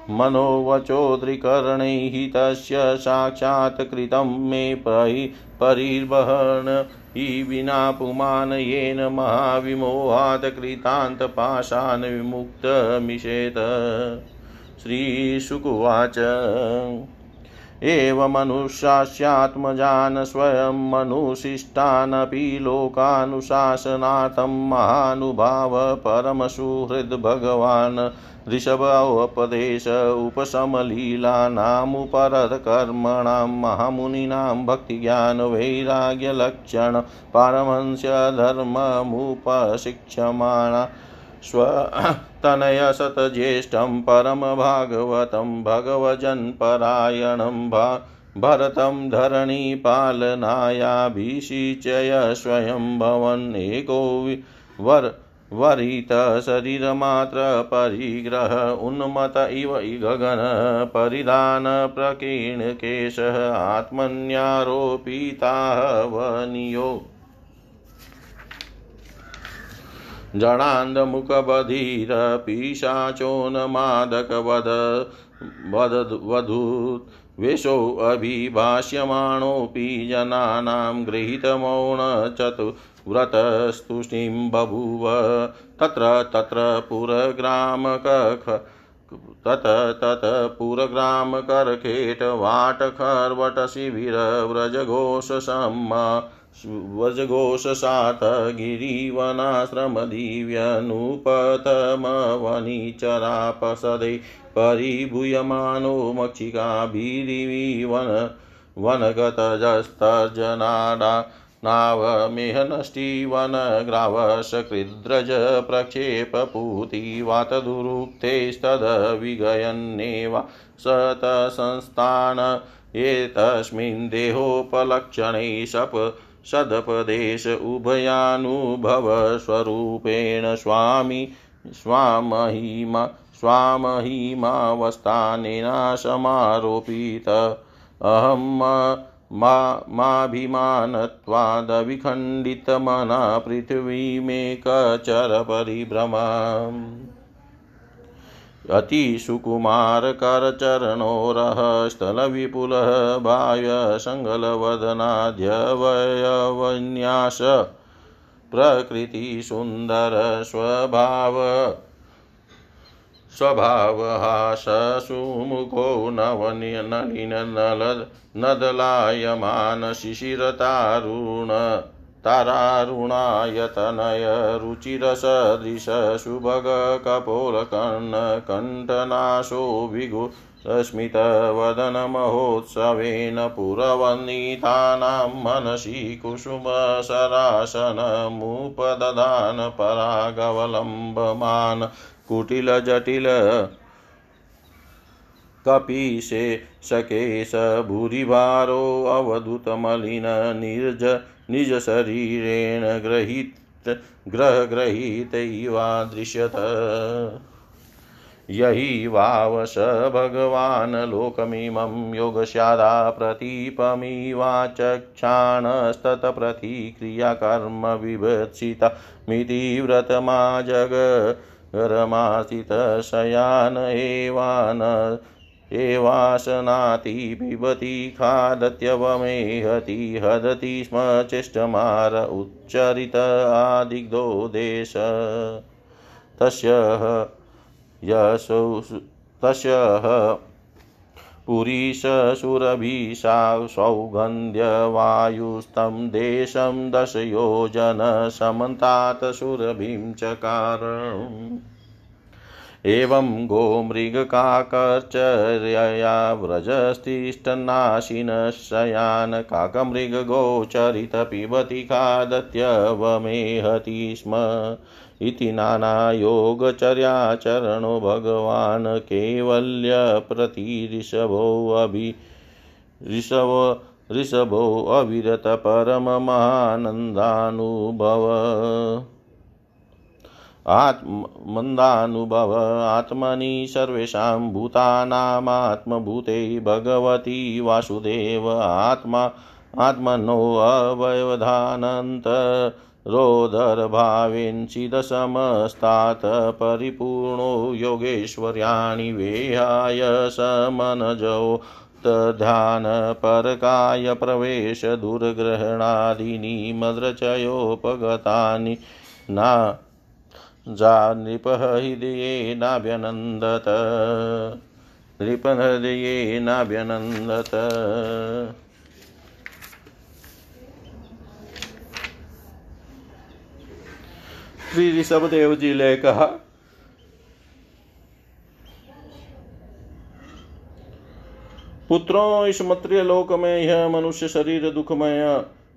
मनोवचोदृकरणैः तस्य साक्षात्कृतं मे परिर्वहण हि विना पुमान येन महाविमोहात् कृतान्तपाशान् विमुक्तमिषेत। श्रीशुकुवाच एवमनुशास्यात्मजान् स्वयं मनुशिष्टानपि लोकानुशासनार्थं महानुभाव परमसुहृद् भगवान् ऋषभ उपदेश उपशमलीलानामुपरतकर्मणां महामुनीनां भक्तिज्ञानवैराग्यलक्षण पारमहंस्यधर्ममुपशिक्षमाणा स्वतनयसतज्येष्ठं परमभागवतं भगवजनपरायणं भरतं धरणीपालनायाभिषिचय स्वयं भवन् एको वरित शरीरमात्र परिग्रह उन्मत इव गगन परिधान प्रकीर्ण केशः आत्मन्यारोपिता वनियो जनांद मुखबधीर पीशाचोन्मादक वधू वेशो अभिभाष्यमाणोऽपि जनानां गृहीतमौन चतुव्रतस्तुष्टिं बभूव तत्र व्रजघोषसाथ गिरिवनाश्रमदिव्यनुपतमवनिचरापसदे परिभूयमानो मक्षिकाभिरिवीवन वनगतजस्तर्जनाडा नावमेहनष्टिवनग्रावशकृद्रज प्रक्षेपपूतिवातदुरुक्तेस्तद विगयन्नेव सतसंस्थान एतस्मिन् देहोपलक्षणे सदपदेश उभयानुभवस्वरूपेण स्वामहिमावस्थानेनाशमारोपित अहम् माभिमानत्वादविखण्डितमना पृथ्वी मे कचरपरिभ्रमा अतिसुकुमारकरचरणोरहस्थलविपुलः बाह्यसङ्गलवदनाद्यवयवन्यास प्रकृतिसुन्दरस्वभावहास सुमुखो नवनलिनदलायमान शिशिरतारुण तारारुणायतनय रुचिरसदृश सुभगकपोलकर्णकण्ठनाशो विगुरस्मितवदनमहोत्सवेन पुरवन्दितानां मनसि कुसुमसरासनमुपददान परागवलम्बमान कुटिलजटिल कपीशे सकेश भूरिभारो अवधूतमलिन निजशरीरेण ग्रहीतैवा दृश्यत। यही वावश भगवान् लोकमिमं योगस्यादा प्रतीपमिवाचक्षाणस्तत प्रतिक्रियाकर्म विभत्सिता मिति व्रतमा जगरमासित शयान एवान एवासनाति पिबति खादत्यवमेहति हदति स्म चेष्टमार उच्चरित आदिग्धो देश तस्य पुरीश सुरभिषा सौगंध्य वायुस्तं देशं दशयोजन समन्तात सुरभिं चकार एवं गोमृगकाकर्चर्यया व्रजस्तिष्ठन्नाशिनशयान् काकमृगगोचरितपिबति खादत्यवमेहति स्म इति नानायोगचर्याचरणो भगवान् केवल्यप्रतिऋषभो अविरत परममानन्दानुभव आत्मन्दानुभव आत्मनि सर्वेषां भूतानामात्मभूते भगवती वासुदेव आत्मा आत्मनो अवयवधानन्तरोदरभावेन चिदसमस्तात् परिपूर्णो योगेश्वर्याणि वेहाय समनजो ध्यान परकाय प्रवेश दुर्ग्रहणादीनि मद्रचयोपगतानि ना नृपहृदये नाभ्यनन्दत श्री ऋषभदेव जी ने कहा पुत्रों, इस मर्त्य लोक में यह मनुष्य शरीर दुखमय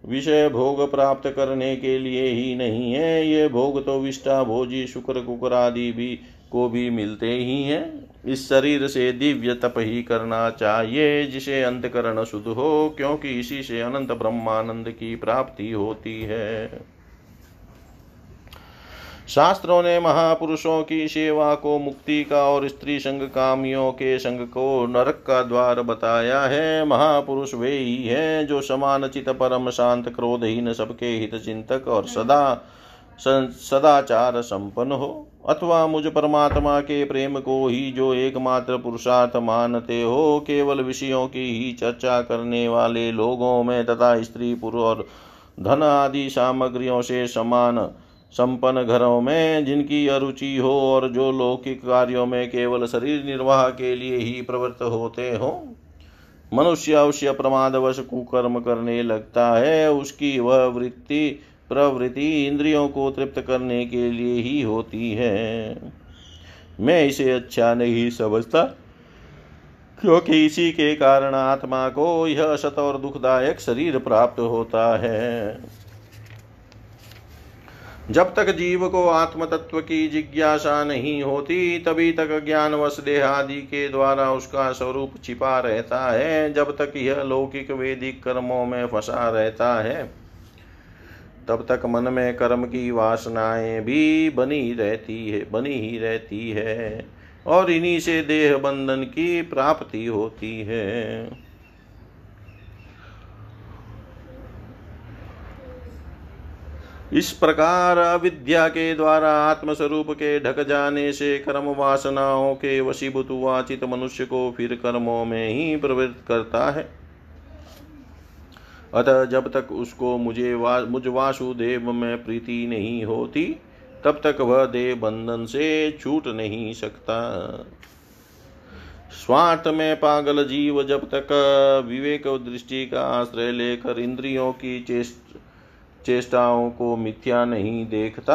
विषय भोग प्राप्त करने के लिए ही नहीं है। ये भोग तो विष्टा भोजी शुक्र कुकर आदि भी को भी मिलते ही हैं। इस शरीर से दिव्य तप ही करना चाहिए जिसे अंतकरण शुद्ध हो, क्योंकि इसी से अनंत ब्रह्मानंद की प्राप्ति होती है। शास्त्रों ने महापुरुषों की सेवा को मुक्ति का और स्त्री संग कामियों के संग को नरक का द्वार बताया है। महापुरुष वे ही हैं जो समान चित परम शांत क्रोधहीन सबके हित चिंतक और सदाचार संपन्न हो। अथवा मुझ परमात्मा के प्रेम को ही जो एकमात्र पुरुषार्थ मानते हो, केवल विषयों की ही चर्चा करने वाले लोगों में तथा स्त्री पुरुष और धन आदि सामग्रियों से समान संपन्न घरों में जिनकी अरुचि हो और जो लौकिक कार्यों में केवल शरीर निर्वाह के लिए ही प्रवृत्त होते हो। मनुष्य अवश्य प्रमादवश कुकर्म करने लगता है। उसकी वह प्रवृत्ति इंद्रियों को तृप्त करने के लिए ही होती है। मैं इसे अच्छा नहीं समझता, क्योंकि इसी के कारण आत्मा को यह असत और दुखदायक शरीर प्राप्त होता है। जब तक जीव को आत्म तत्व की जिज्ञासा नहीं होती, तभी तक ज्ञानवश देहादि के द्वारा उसका स्वरूप छिपा रहता है। जब तक यह लौकिक वैदिक कर्मों में फंसा रहता है, तब तक मन में कर्म की वासनाएं भी बनी ही रहती है और इन्हीं से देह बंधन की प्राप्ति होती है। इस प्रकार अविद्या के द्वारा आत्मस्वरूप के ढक जाने से कर्म वासनाओं के वशीभूत वाचित मनुष्य को फिर कर्मों में ही प्रवृत्त करता है। अतः जब तक उसको मुझ वासुदेव में प्रीति नहीं होती, तब तक वह देह बंधन से छूट नहीं सकता। स्वार्थ में पागल जीव जब तक विवेक दृष्टि का आश्रय लेकर इंद्रियों की चेष्टाओं को मिथ्या नहीं देखता,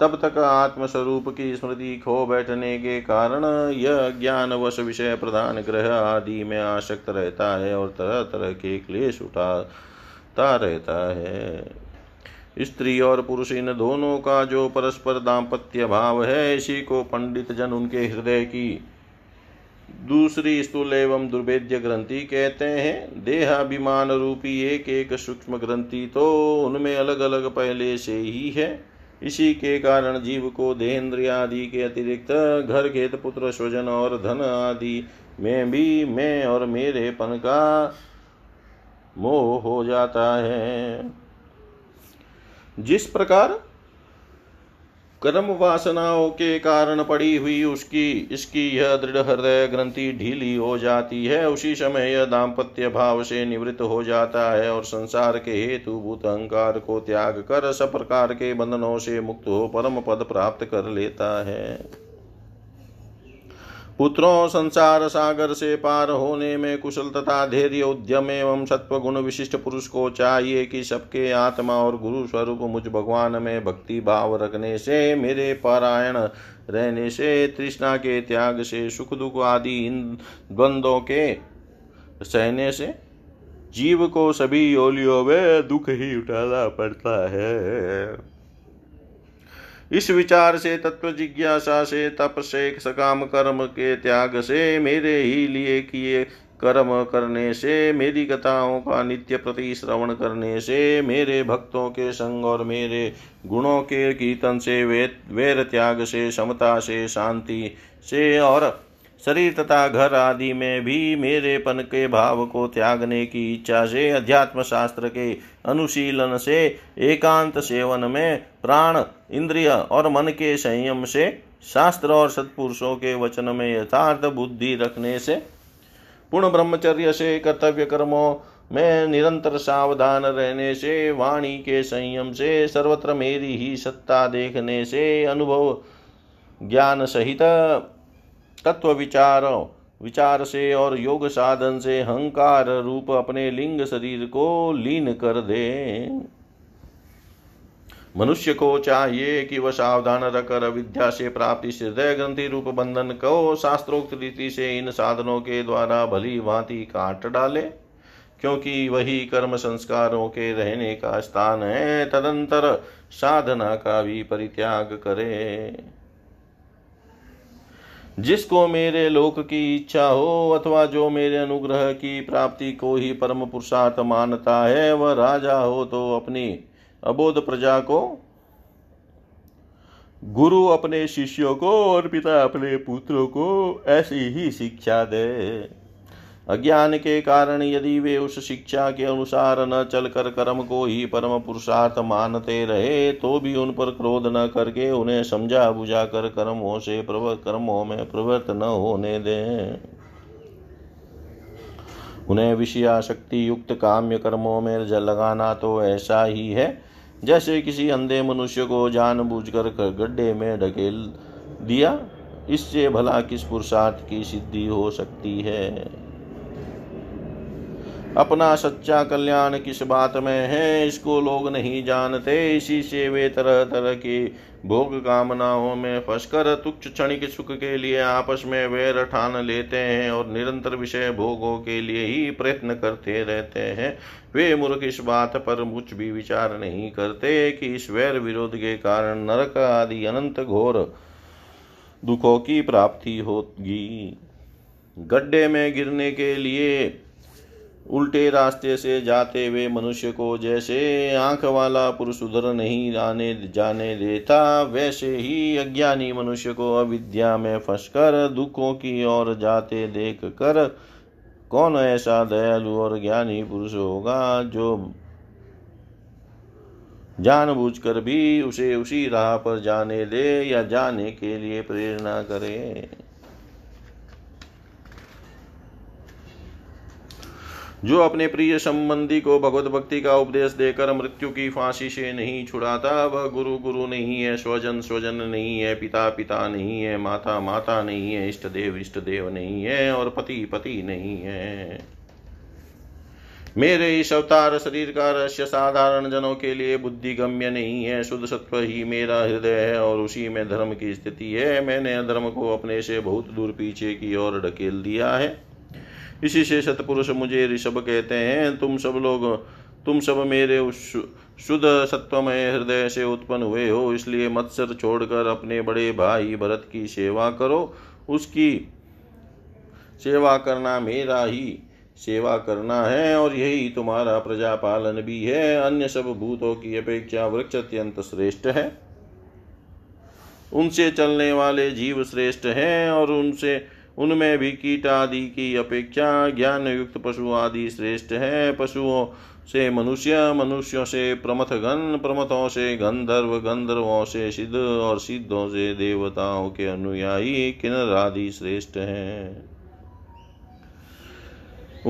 तब तक आत्मस्वरूप की स्मृति खो बैठने के कारण यह ज्ञानवश विषय प्रधान ग्रह आदि में आसक्त रहता है और तरह तरह के क्लेश उठाता रहता है। स्त्री और पुरुष इन दोनों का जो परस्पर दाम्पत्य भाव है, इसी को पंडित जन उनके हृदय की दूसरी स्थूल एवं दुर्भेद्य ग्रंथि कहते हैं। देहाभिमान रूपी एक एक सूक्ष्म ग्रंथि तो उनमें अलग अलग पहले से ही है। इसी के कारण जीव को देहेन्द्रिय आदि के अतिरिक्त घर खेत पुत्र स्वजन और धन आदि में भी मैं और मेरेपन का मोह हो जाता है। जिस प्रकार कर्म वासनाओं के कारण पड़ी हुई इसकी यह दृढ़ हृदय ग्रंथि ढीली हो जाती है, उसी समय यह दाम्पत्य भाव से निवृत्त हो जाता है और संसार के हेतुभूत अहंकार को त्याग कर सब प्रकार के बंधनों से मुक्त हो परम पद प्राप्त कर लेता है। पुत्रों संसार सागर से पार होने में कुशल तथा धैर्य उद्यम एवं सत्व गुण विशिष्ट पुरुष को चाहिए कि सबके आत्मा और गुरु स्वरूप मुझ भगवान में भक्ति भाव रखने से, मेरे पारायण रहने से, तृष्णा के त्याग से, सुख दुख आदि इन द्वंद्वों के सहने से जीव को सभी योनियों में दुख ही उठाना पड़ता है। इस विचार से तत्व जिज्ञासा से, तप से, सकाम कर्म के त्याग से, मेरे ही लिए किए कर्म करने से, मेरी कथाओं का नित्य प्रति श्रवण करने से, मेरे भक्तों के संग और मेरे गुणों के कीर्तन से, वैर त्याग से, समता से, शांति से और शरीर तथा घर आदि में भी मेरेपन के भाव को त्यागने की इच्छा से, अध्यात्म शास्त्र के अनुशीलन से, एकांत सेवन में, प्राण इंद्रिय और मन के संयम से, शास्त्र और सत्पुरुषों के वचन में यथार्थ बुद्धि रखने से, पूर्ण ब्रह्मचर्य से, कर्तव्य कर्मों में निरंतर सावधान रहने से, वाणी के संयम से, सर्वत्र मेरी ही सत्ता देखने से, अनुभव ज्ञान सहित तत्व विचार से और योग साधन से अहंकार रूप अपने लिंग शरीर को लीन कर दे। मनुष्य को चाहिए कि वह सावधान रहकर विद्या से प्राप्त इस हृदय ग्रंथि रूप बंधन को शास्त्रोक्त रीति से इन साधनों के द्वारा भली भांति काट डाले, क्योंकि वही कर्म संस्कारों के रहने का स्थान है। तदंतर साधना का भी परित्याग करे। जिसको मेरे लोक की इच्छा हो अथवा जो मेरे अनुग्रह की प्राप्ति को ही परम पुरुषार्थ मानता है, वह राजा हो तो अपनी अबोध प्रजा को, गुरु अपने शिष्यों को और पिता अपने पुत्रों को ऐसी ही शिक्षा दे। अज्ञान के कारण यदि वे उस शिक्षा के अनुसार न चलकर कर्म को ही परम पुरुषार्थ मानते रहे, तो भी उन पर क्रोध न करके उन्हें समझा बुझा कर कर्मों में प्रवृत्त न होने दें। उन्हें विषयाशक्ति युक्त काम्य कर्मों में लगाना तो ऐसा ही है जैसे किसी अंधे मनुष्य को जानबूझकर गड्ढे में ढकेल दिया। इससे भला किस पुरुषार्थ की सिद्धि हो सकती है। अपना सच्चा कल्याण किस बात में है, इसको लोग नहीं जानते। इसी से वे तरह तरह की भोग कामनाओं में फंसकर तुच्छ क्षणिक सुख के लिए आपस में वैर ठान लेते हैं और निरंतर विषय भोगों के लिए ही प्रयत्न करते रहते हैं। वे मूर्ख इस बात पर कुछ भी विचार नहीं करते कि इस वैर विरोध के कारण नरक आदि अनंत घोर दुखों की प्राप्ति होगी। गड्ढे में गिरने के लिए उल्टे रास्ते से जाते हुए मनुष्य को जैसे आंख वाला पुरुष उधर नहीं आने जाने देता, वैसे ही अज्ञानी मनुष्य को अविद्या में फंसकर दुखों की ओर जाते देख कर कौन ऐसा दयालु और ज्ञानी पुरुष होगा जो जानबूझकर भी उसे उसी राह पर जाने दे या जाने के लिए प्रेरणा करे। जो अपने प्रिय संबंधी को भगवत भक्ति का उपदेश देकर मृत्यु की फांसी से नहीं छुड़ाता, वह गुरु नहीं है, स्वजन स्वजन नहीं है, पिता नहीं है, माता नहीं है, इष्ट देव नहीं है और पति नहीं है। मेरे इस अवतार शरीर का रहस्य साधारण जनों के लिए बुद्धिगम्य नहीं है। शुद्ध सत्व ही मेरा हृदय है और उसी में धर्म की स्थिति है। मैंने अधर्म को अपने से बहुत दूर पीछे की ओर ढकेल दिया है। इसी से सत्पुरुष मुझे ऋषभ कहते हैं। तुम सब मेरे उस शुद्ध सत्वमय हृदय से उत्पन्न हुए हो, इसलिए मत्सर छोड़कर अपने बड़े भाई भरत की सेवा करो। उसकी सेवा करना मेरा ही सेवा करना है और यही तुम्हारा प्रजा पालन भी है। अन्य सब भूतों की अपेक्षा वृक्ष अत्यंत श्रेष्ठ है, उनसे चलने वाले जीव श्रेष्ठ हैं और उनमें भी कीट आदि की अपेक्षा ज्ञान युक्त पशु आदि श्रेष्ठ है। पशुओं से मनुष्य, मनुष्यों से प्रमथगण, प्रमथों से गंधर्व, गंधर्वों से सिद्ध और सिद्धों से देवताओं के अनुयायी किन्नर आदि श्रेष्ठ हैं।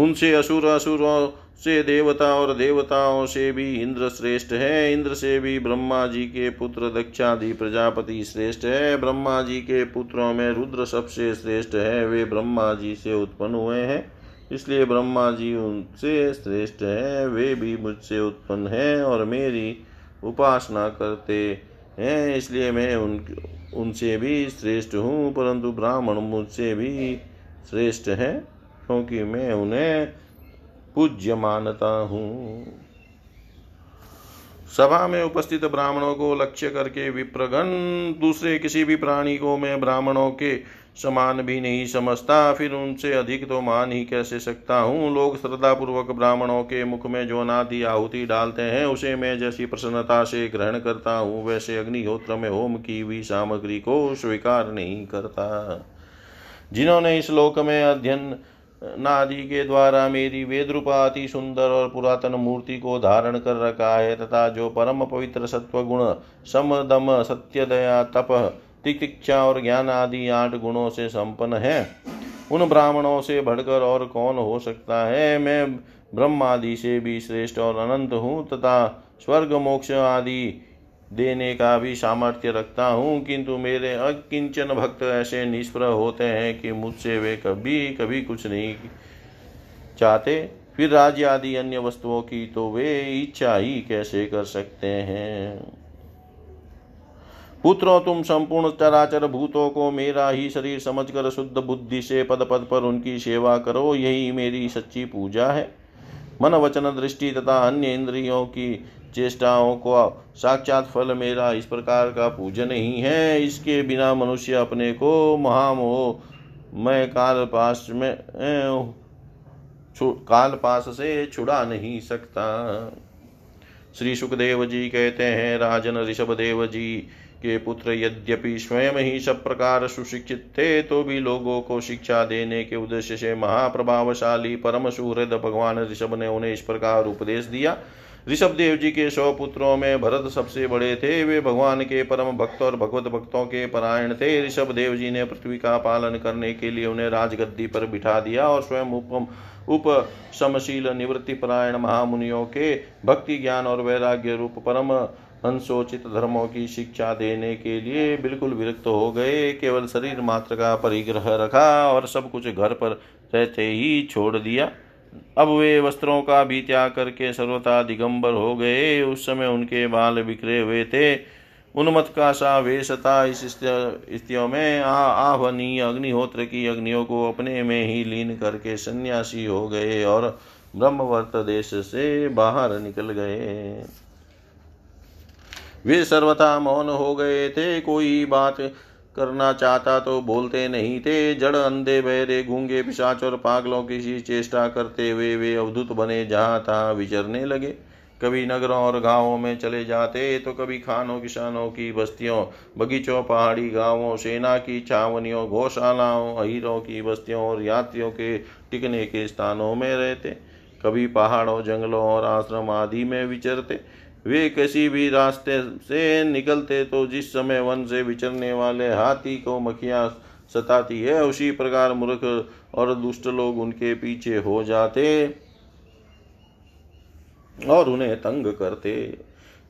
उनसे असुर, असुरों से देवता और देवताओं से भी इंद्र श्रेष्ठ है। इंद्र से भी ब्रह्मा जी के पुत्र दक्षादि प्रजापति श्रेष्ठ है। ब्रह्मा जी के पुत्रों में रुद्र सबसे श्रेष्ठ है। वे ब्रह्मा जी से उत्पन्न हुए हैं, इसलिए ब्रह्मा जी उनसे श्रेष्ठ है। वे भी मुझसे उत्पन्न हैं और मेरी उपासना करते हैं, इसलिए मैं उनसे भी श्रेष्ठ हूँ। परंतु ब्राह्मण मुझसे भी श्रेष्ठ हैं, क्योंकि मैं उन्हें पूज्य मानता हूँ। सभा में उपस्थित ब्राह्मणों को लक्ष्य करके विप्रगण, दूसरे किसी भी प्राणी को मैं ब्राह्मणों के समान भी नहीं समझता, फिर उनसे अधिक तो मान ही कैसे सकता हूँ। लोग श्रद्धापूर्वक ब्राह्मणों के मुख में जो अनादि आहुति डालते हैं, उसे मैं जैसी प्रसन्नता से ग्रहण करता हूँ, वैसे अग्निहोत्र में होम की हुई सामग्री को स्वीकार नहीं करता। जिन्होंने इस लोक में अध्ययन नादि के द्वारा मेरी वेदरूपाति सुंदर और पुरातन मूर्ति को धारण कर रखा है, तथा जो परम पवित्र सत्वगुण समदम सत्यदया तप तितिक्षा और ज्ञान आदि 8 गुणों से संपन्न है, उन ब्राह्मणों से बढ़कर और कौन हो सकता है। मैं ब्रह्मादि से भी श्रेष्ठ और अनंत हूँ तथा स्वर्ग मोक्ष आदि देने का भी सामर्थ्य रखता हूँ, किंतु मेरे अकिंचन भक्त ऐसे निष्प्रह होते हैं कि मुझसे वे कभी कुछ नहीं चाहते, फिर राज्य आदि अन्य वस्तुओं की तो वे इच्छा ही कैसे कर सकते हैं। पुत्रों, तुम संपूर्ण चराचर भूतों को मेरा ही शरीर समझकर शुद्ध बुद्धि से पद पद पर उनकी सेवा करो, यही मेरी सच्ची पूजा है। मन, वचन, दृष्टि तथा अन्य इंद्रियों की चेष्टाओं को साक्षात फल मेरा इस प्रकार का पूजन ही है। इसके बिना मनुष्य अपने को महामोहमय काल पास से छुड़ा नहीं सकता। श्री शुकदेव जी कहते हैं, राजन, ऋषभ देव जी के पुत्र यद्यपि स्वयं ही सब प्रकार सुशिक्षित थे, तो भी लोगों को शिक्षा देने के उद्देश्य से महाप्रभावशाली परम सुहृद भगवान ऋषभ ने उन्हें इस प्रकार उपदेश दिया। ऋषभ देव जी के 100 पुत्रों में भरत सबसे बड़े थे। वे भगवान के परम भक्त और भगवत भक्तों के परायण थे। ऋषभ देव जी ने पृथ्वी का पालन करने के लिए उन्हें राजगद्दी पर बिठा दिया और स्वयं उपशमशील निवृत्ति परायण महामुनियों के भक्ति ज्ञान और वैराग्य रूप परम अनसोचित धर्मों की शिक्षा देने के लिए बिल्कुल विरक्त हो गए। केवल शरीर मात्र का परिग्रह रखा और सब कुछ घर पर रहते ही छोड़ दिया। अब वे वस्त्रों का भी त्याग करके सर्वथा दिगंबर हो गए। उस समय उनके बाल बिखरे हुए थे, उन्मत्त का सा वेश था। इस स्थितियों में आह्वनीय अग्निहोत्र की अग्नियों को अपने में ही लीन करके सन्यासी हो गए और ब्रह्मवर्त देश से बाहर निकल गए। वे सर्वथा मौन हो गए थे, कोई बात करना चाहता तो बोलते नहीं थे। जड़, अंधे, बहरे, गूंगे, पिशाच और पागलों की सी चेष्टा करते हुए वे अवधूत बने जहाँ था विचरने लगे। कभी नगरों और गांवों में चले जाते, तो कभी खानों किसानों की बस्तियों, बगीचों, पहाड़ी गांवों, सेना की छावनियों, गौशालाओं, अहीरों की बस्तियों और यात्रियों के टिकने के स्थानों में रहते। कभी पहाड़ों, जंगलों और आश्रम आदि में विचरते। वे किसी भी रास्ते से निकलते तो जिस समय वन से विचरने वाले हाथी को मक्खियाँ सताती है, उसी प्रकार मूर्ख और दुष्ट लोग उनके पीछे हो जाते और उन्हें तंग करते।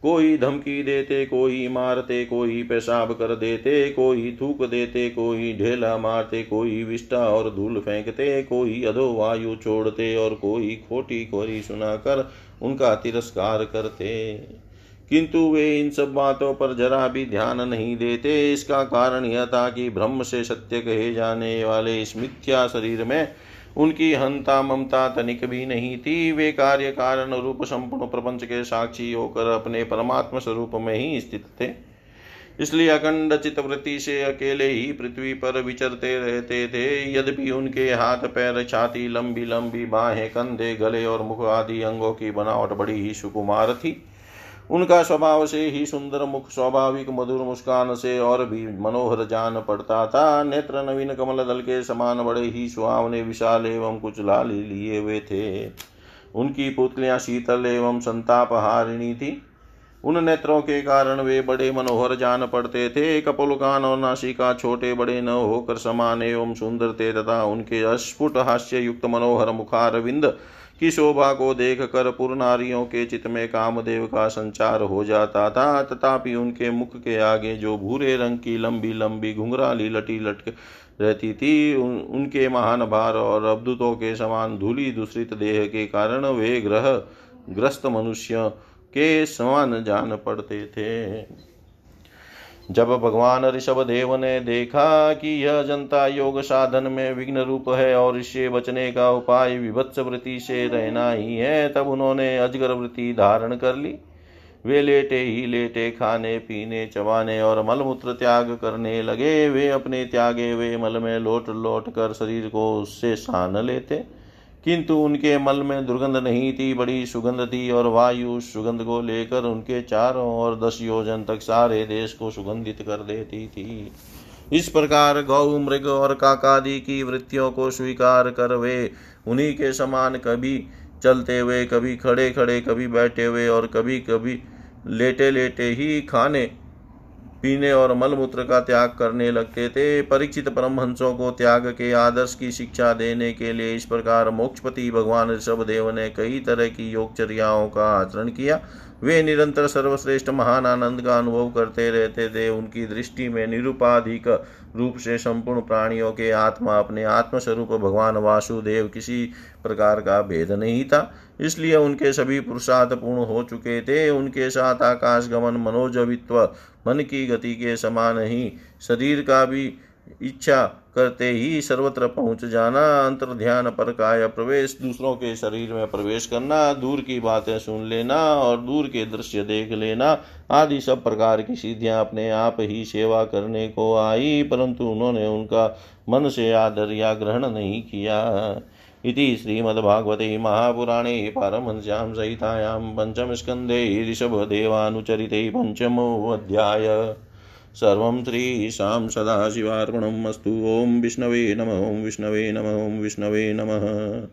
कोई धमकी देते, कोई मारते, कोई पेशाब कर देते, कोई थूक देते, कोई ढेला मारते, कोई विष्ठा और धूल फेंकते, कोई अधोवायु छोड़ते और कोई खोटी खोरी सुनाकर उनका तिरस्कार करते। किंतु वे इन सब बातों पर जरा भी ध्यान नहीं देते। इसका कारण यह था कि ब्रह्म से सत्य कहे जाने वाले इस मिथ्या शरीर में उनकी हंता ममता तनिक भी नहीं थी। वे कार्य कारण रूप संपूर्ण प्रपंच के साक्षी होकर अपने परमात्म स्वरूप में ही स्थित थे। इसलिए अखंड चित्तवृत्ति से अकेले ही पृथ्वी पर विचरते रहते थे। यद्यपि उनके हाथ, पैर, छाती, लंबी लंबी बाहें, कंधे, गले और मुख आदि अंगों की बनावट बड़ी ही सुकुमार थी, उनका स्वभाव से ही सुंदर मुख स्वाभाविक मधुर मुस्कान से और भी मनोहर जान पड़ता था। नेत्र नवीन कमल दल के समान बड़े ही सुहावने, विशाल एवं कुछ लाल लिए हुए थे। उनकी पुतलियाँ शीतल एवं संतापहारिणी थी। उन नेत्रों के कारण वे बड़े मनोहर जान पड़ते थे। कपोलकान और नासिका छोटे बड़े न होकर समान एवं सुंदर थे तथा उनके अस्फुट हास्य युक्त मनोहर मुखारविंद की शोभा को देख कर पूर्व नारियों के चित्त में कामदेव का संचार हो जाता था। तथापि उनके मुख के आगे जो भूरे रंग की लंबी लंबी घुंघराली लटी लटक रहती थी, उनके महान भार और अवधूतों के समान धूलि दूषित देह के कारण वे ग्रह ग्रस्त मनुष्य के समान जान पड़ते थे। जब भगवान ऋषभ देव ने देखा कि यह जनता योग साधन में विघ्न रूप है और इससे बचने का उपाय विभत्स वृत्ति से रहना ही है, तब उन्होंने अजगर वृत्ति धारण कर ली। वे लेटे ही लेटे खाने पीने चबाने और मलमूत्र त्याग करने लगे। वे अपने त्यागे वे मल में लौट लौट कर शरीर को उससे सान लेते, किंतु उनके मल में दुर्गंध नहीं थी, बड़ी सुगंध थी। और वायु सुगंध को लेकर उनके चारों और 10 योजन तक सारे देश को सुगंधित कर देती थी। इस प्रकार गौ मृग और काकादि की वृत्तियों को स्वीकार कर वे उन्हीं के समान कभी चलते हुए, कभी खड़े खड़े, कभी बैठे हुए और कभी कभी लेटे लेटे ही खाने पीने और मलमूत्र का त्याग करने लगते थे। परीक्षित परमहंसों को त्याग के आदर्श की शिक्षा देने के लिए इस प्रकार मोक्षपति भगवान ऋषभ देव ने कई तरह की योगचर्याओं का आचरण किया। वे निरंतर सर्वश्रेष्ठ महान आनंद का अनुभव करते रहते थे। उनकी दृष्टि में निरुपाधिक रूप से संपूर्ण प्राणियों के आत्मा अपने आत्मस्वरूप भगवान वासुदेव किसी प्रकार का भेद नहीं था, इसलिए उनके सभी पुरुषार्थ पूर्ण हो चुके थे। उनके साथ आकाश गमन, मनोजवित्व, मन की गति के समान ही शरीर का भी इच्छा करते ही सर्वत्र पहुंच जाना, अंतर्ध्यान पर काया प्रवेश, दूसरों के शरीर में प्रवेश करना, दूर की बातें सुन लेना और दूर के दृश्य देख लेना आदि सब प्रकार की सिद्धियां अपने आप ही सेवा करने को आई, परंतु उन्होंने उनका मन से आदर या ग्रहण नहीं किया। इति श्रीमद्भागवते महापुराणे पारमहंस्यां संहितायां 5म स्कन्धे ऋषभदेवानुचरिते 5मो अध्याय। सर्वं श्रीशां सदाशिवार्पणमस्तु। ओं विष्णवे नमः। ओं विष्णवे नमः। ओं विष्णवे नमः।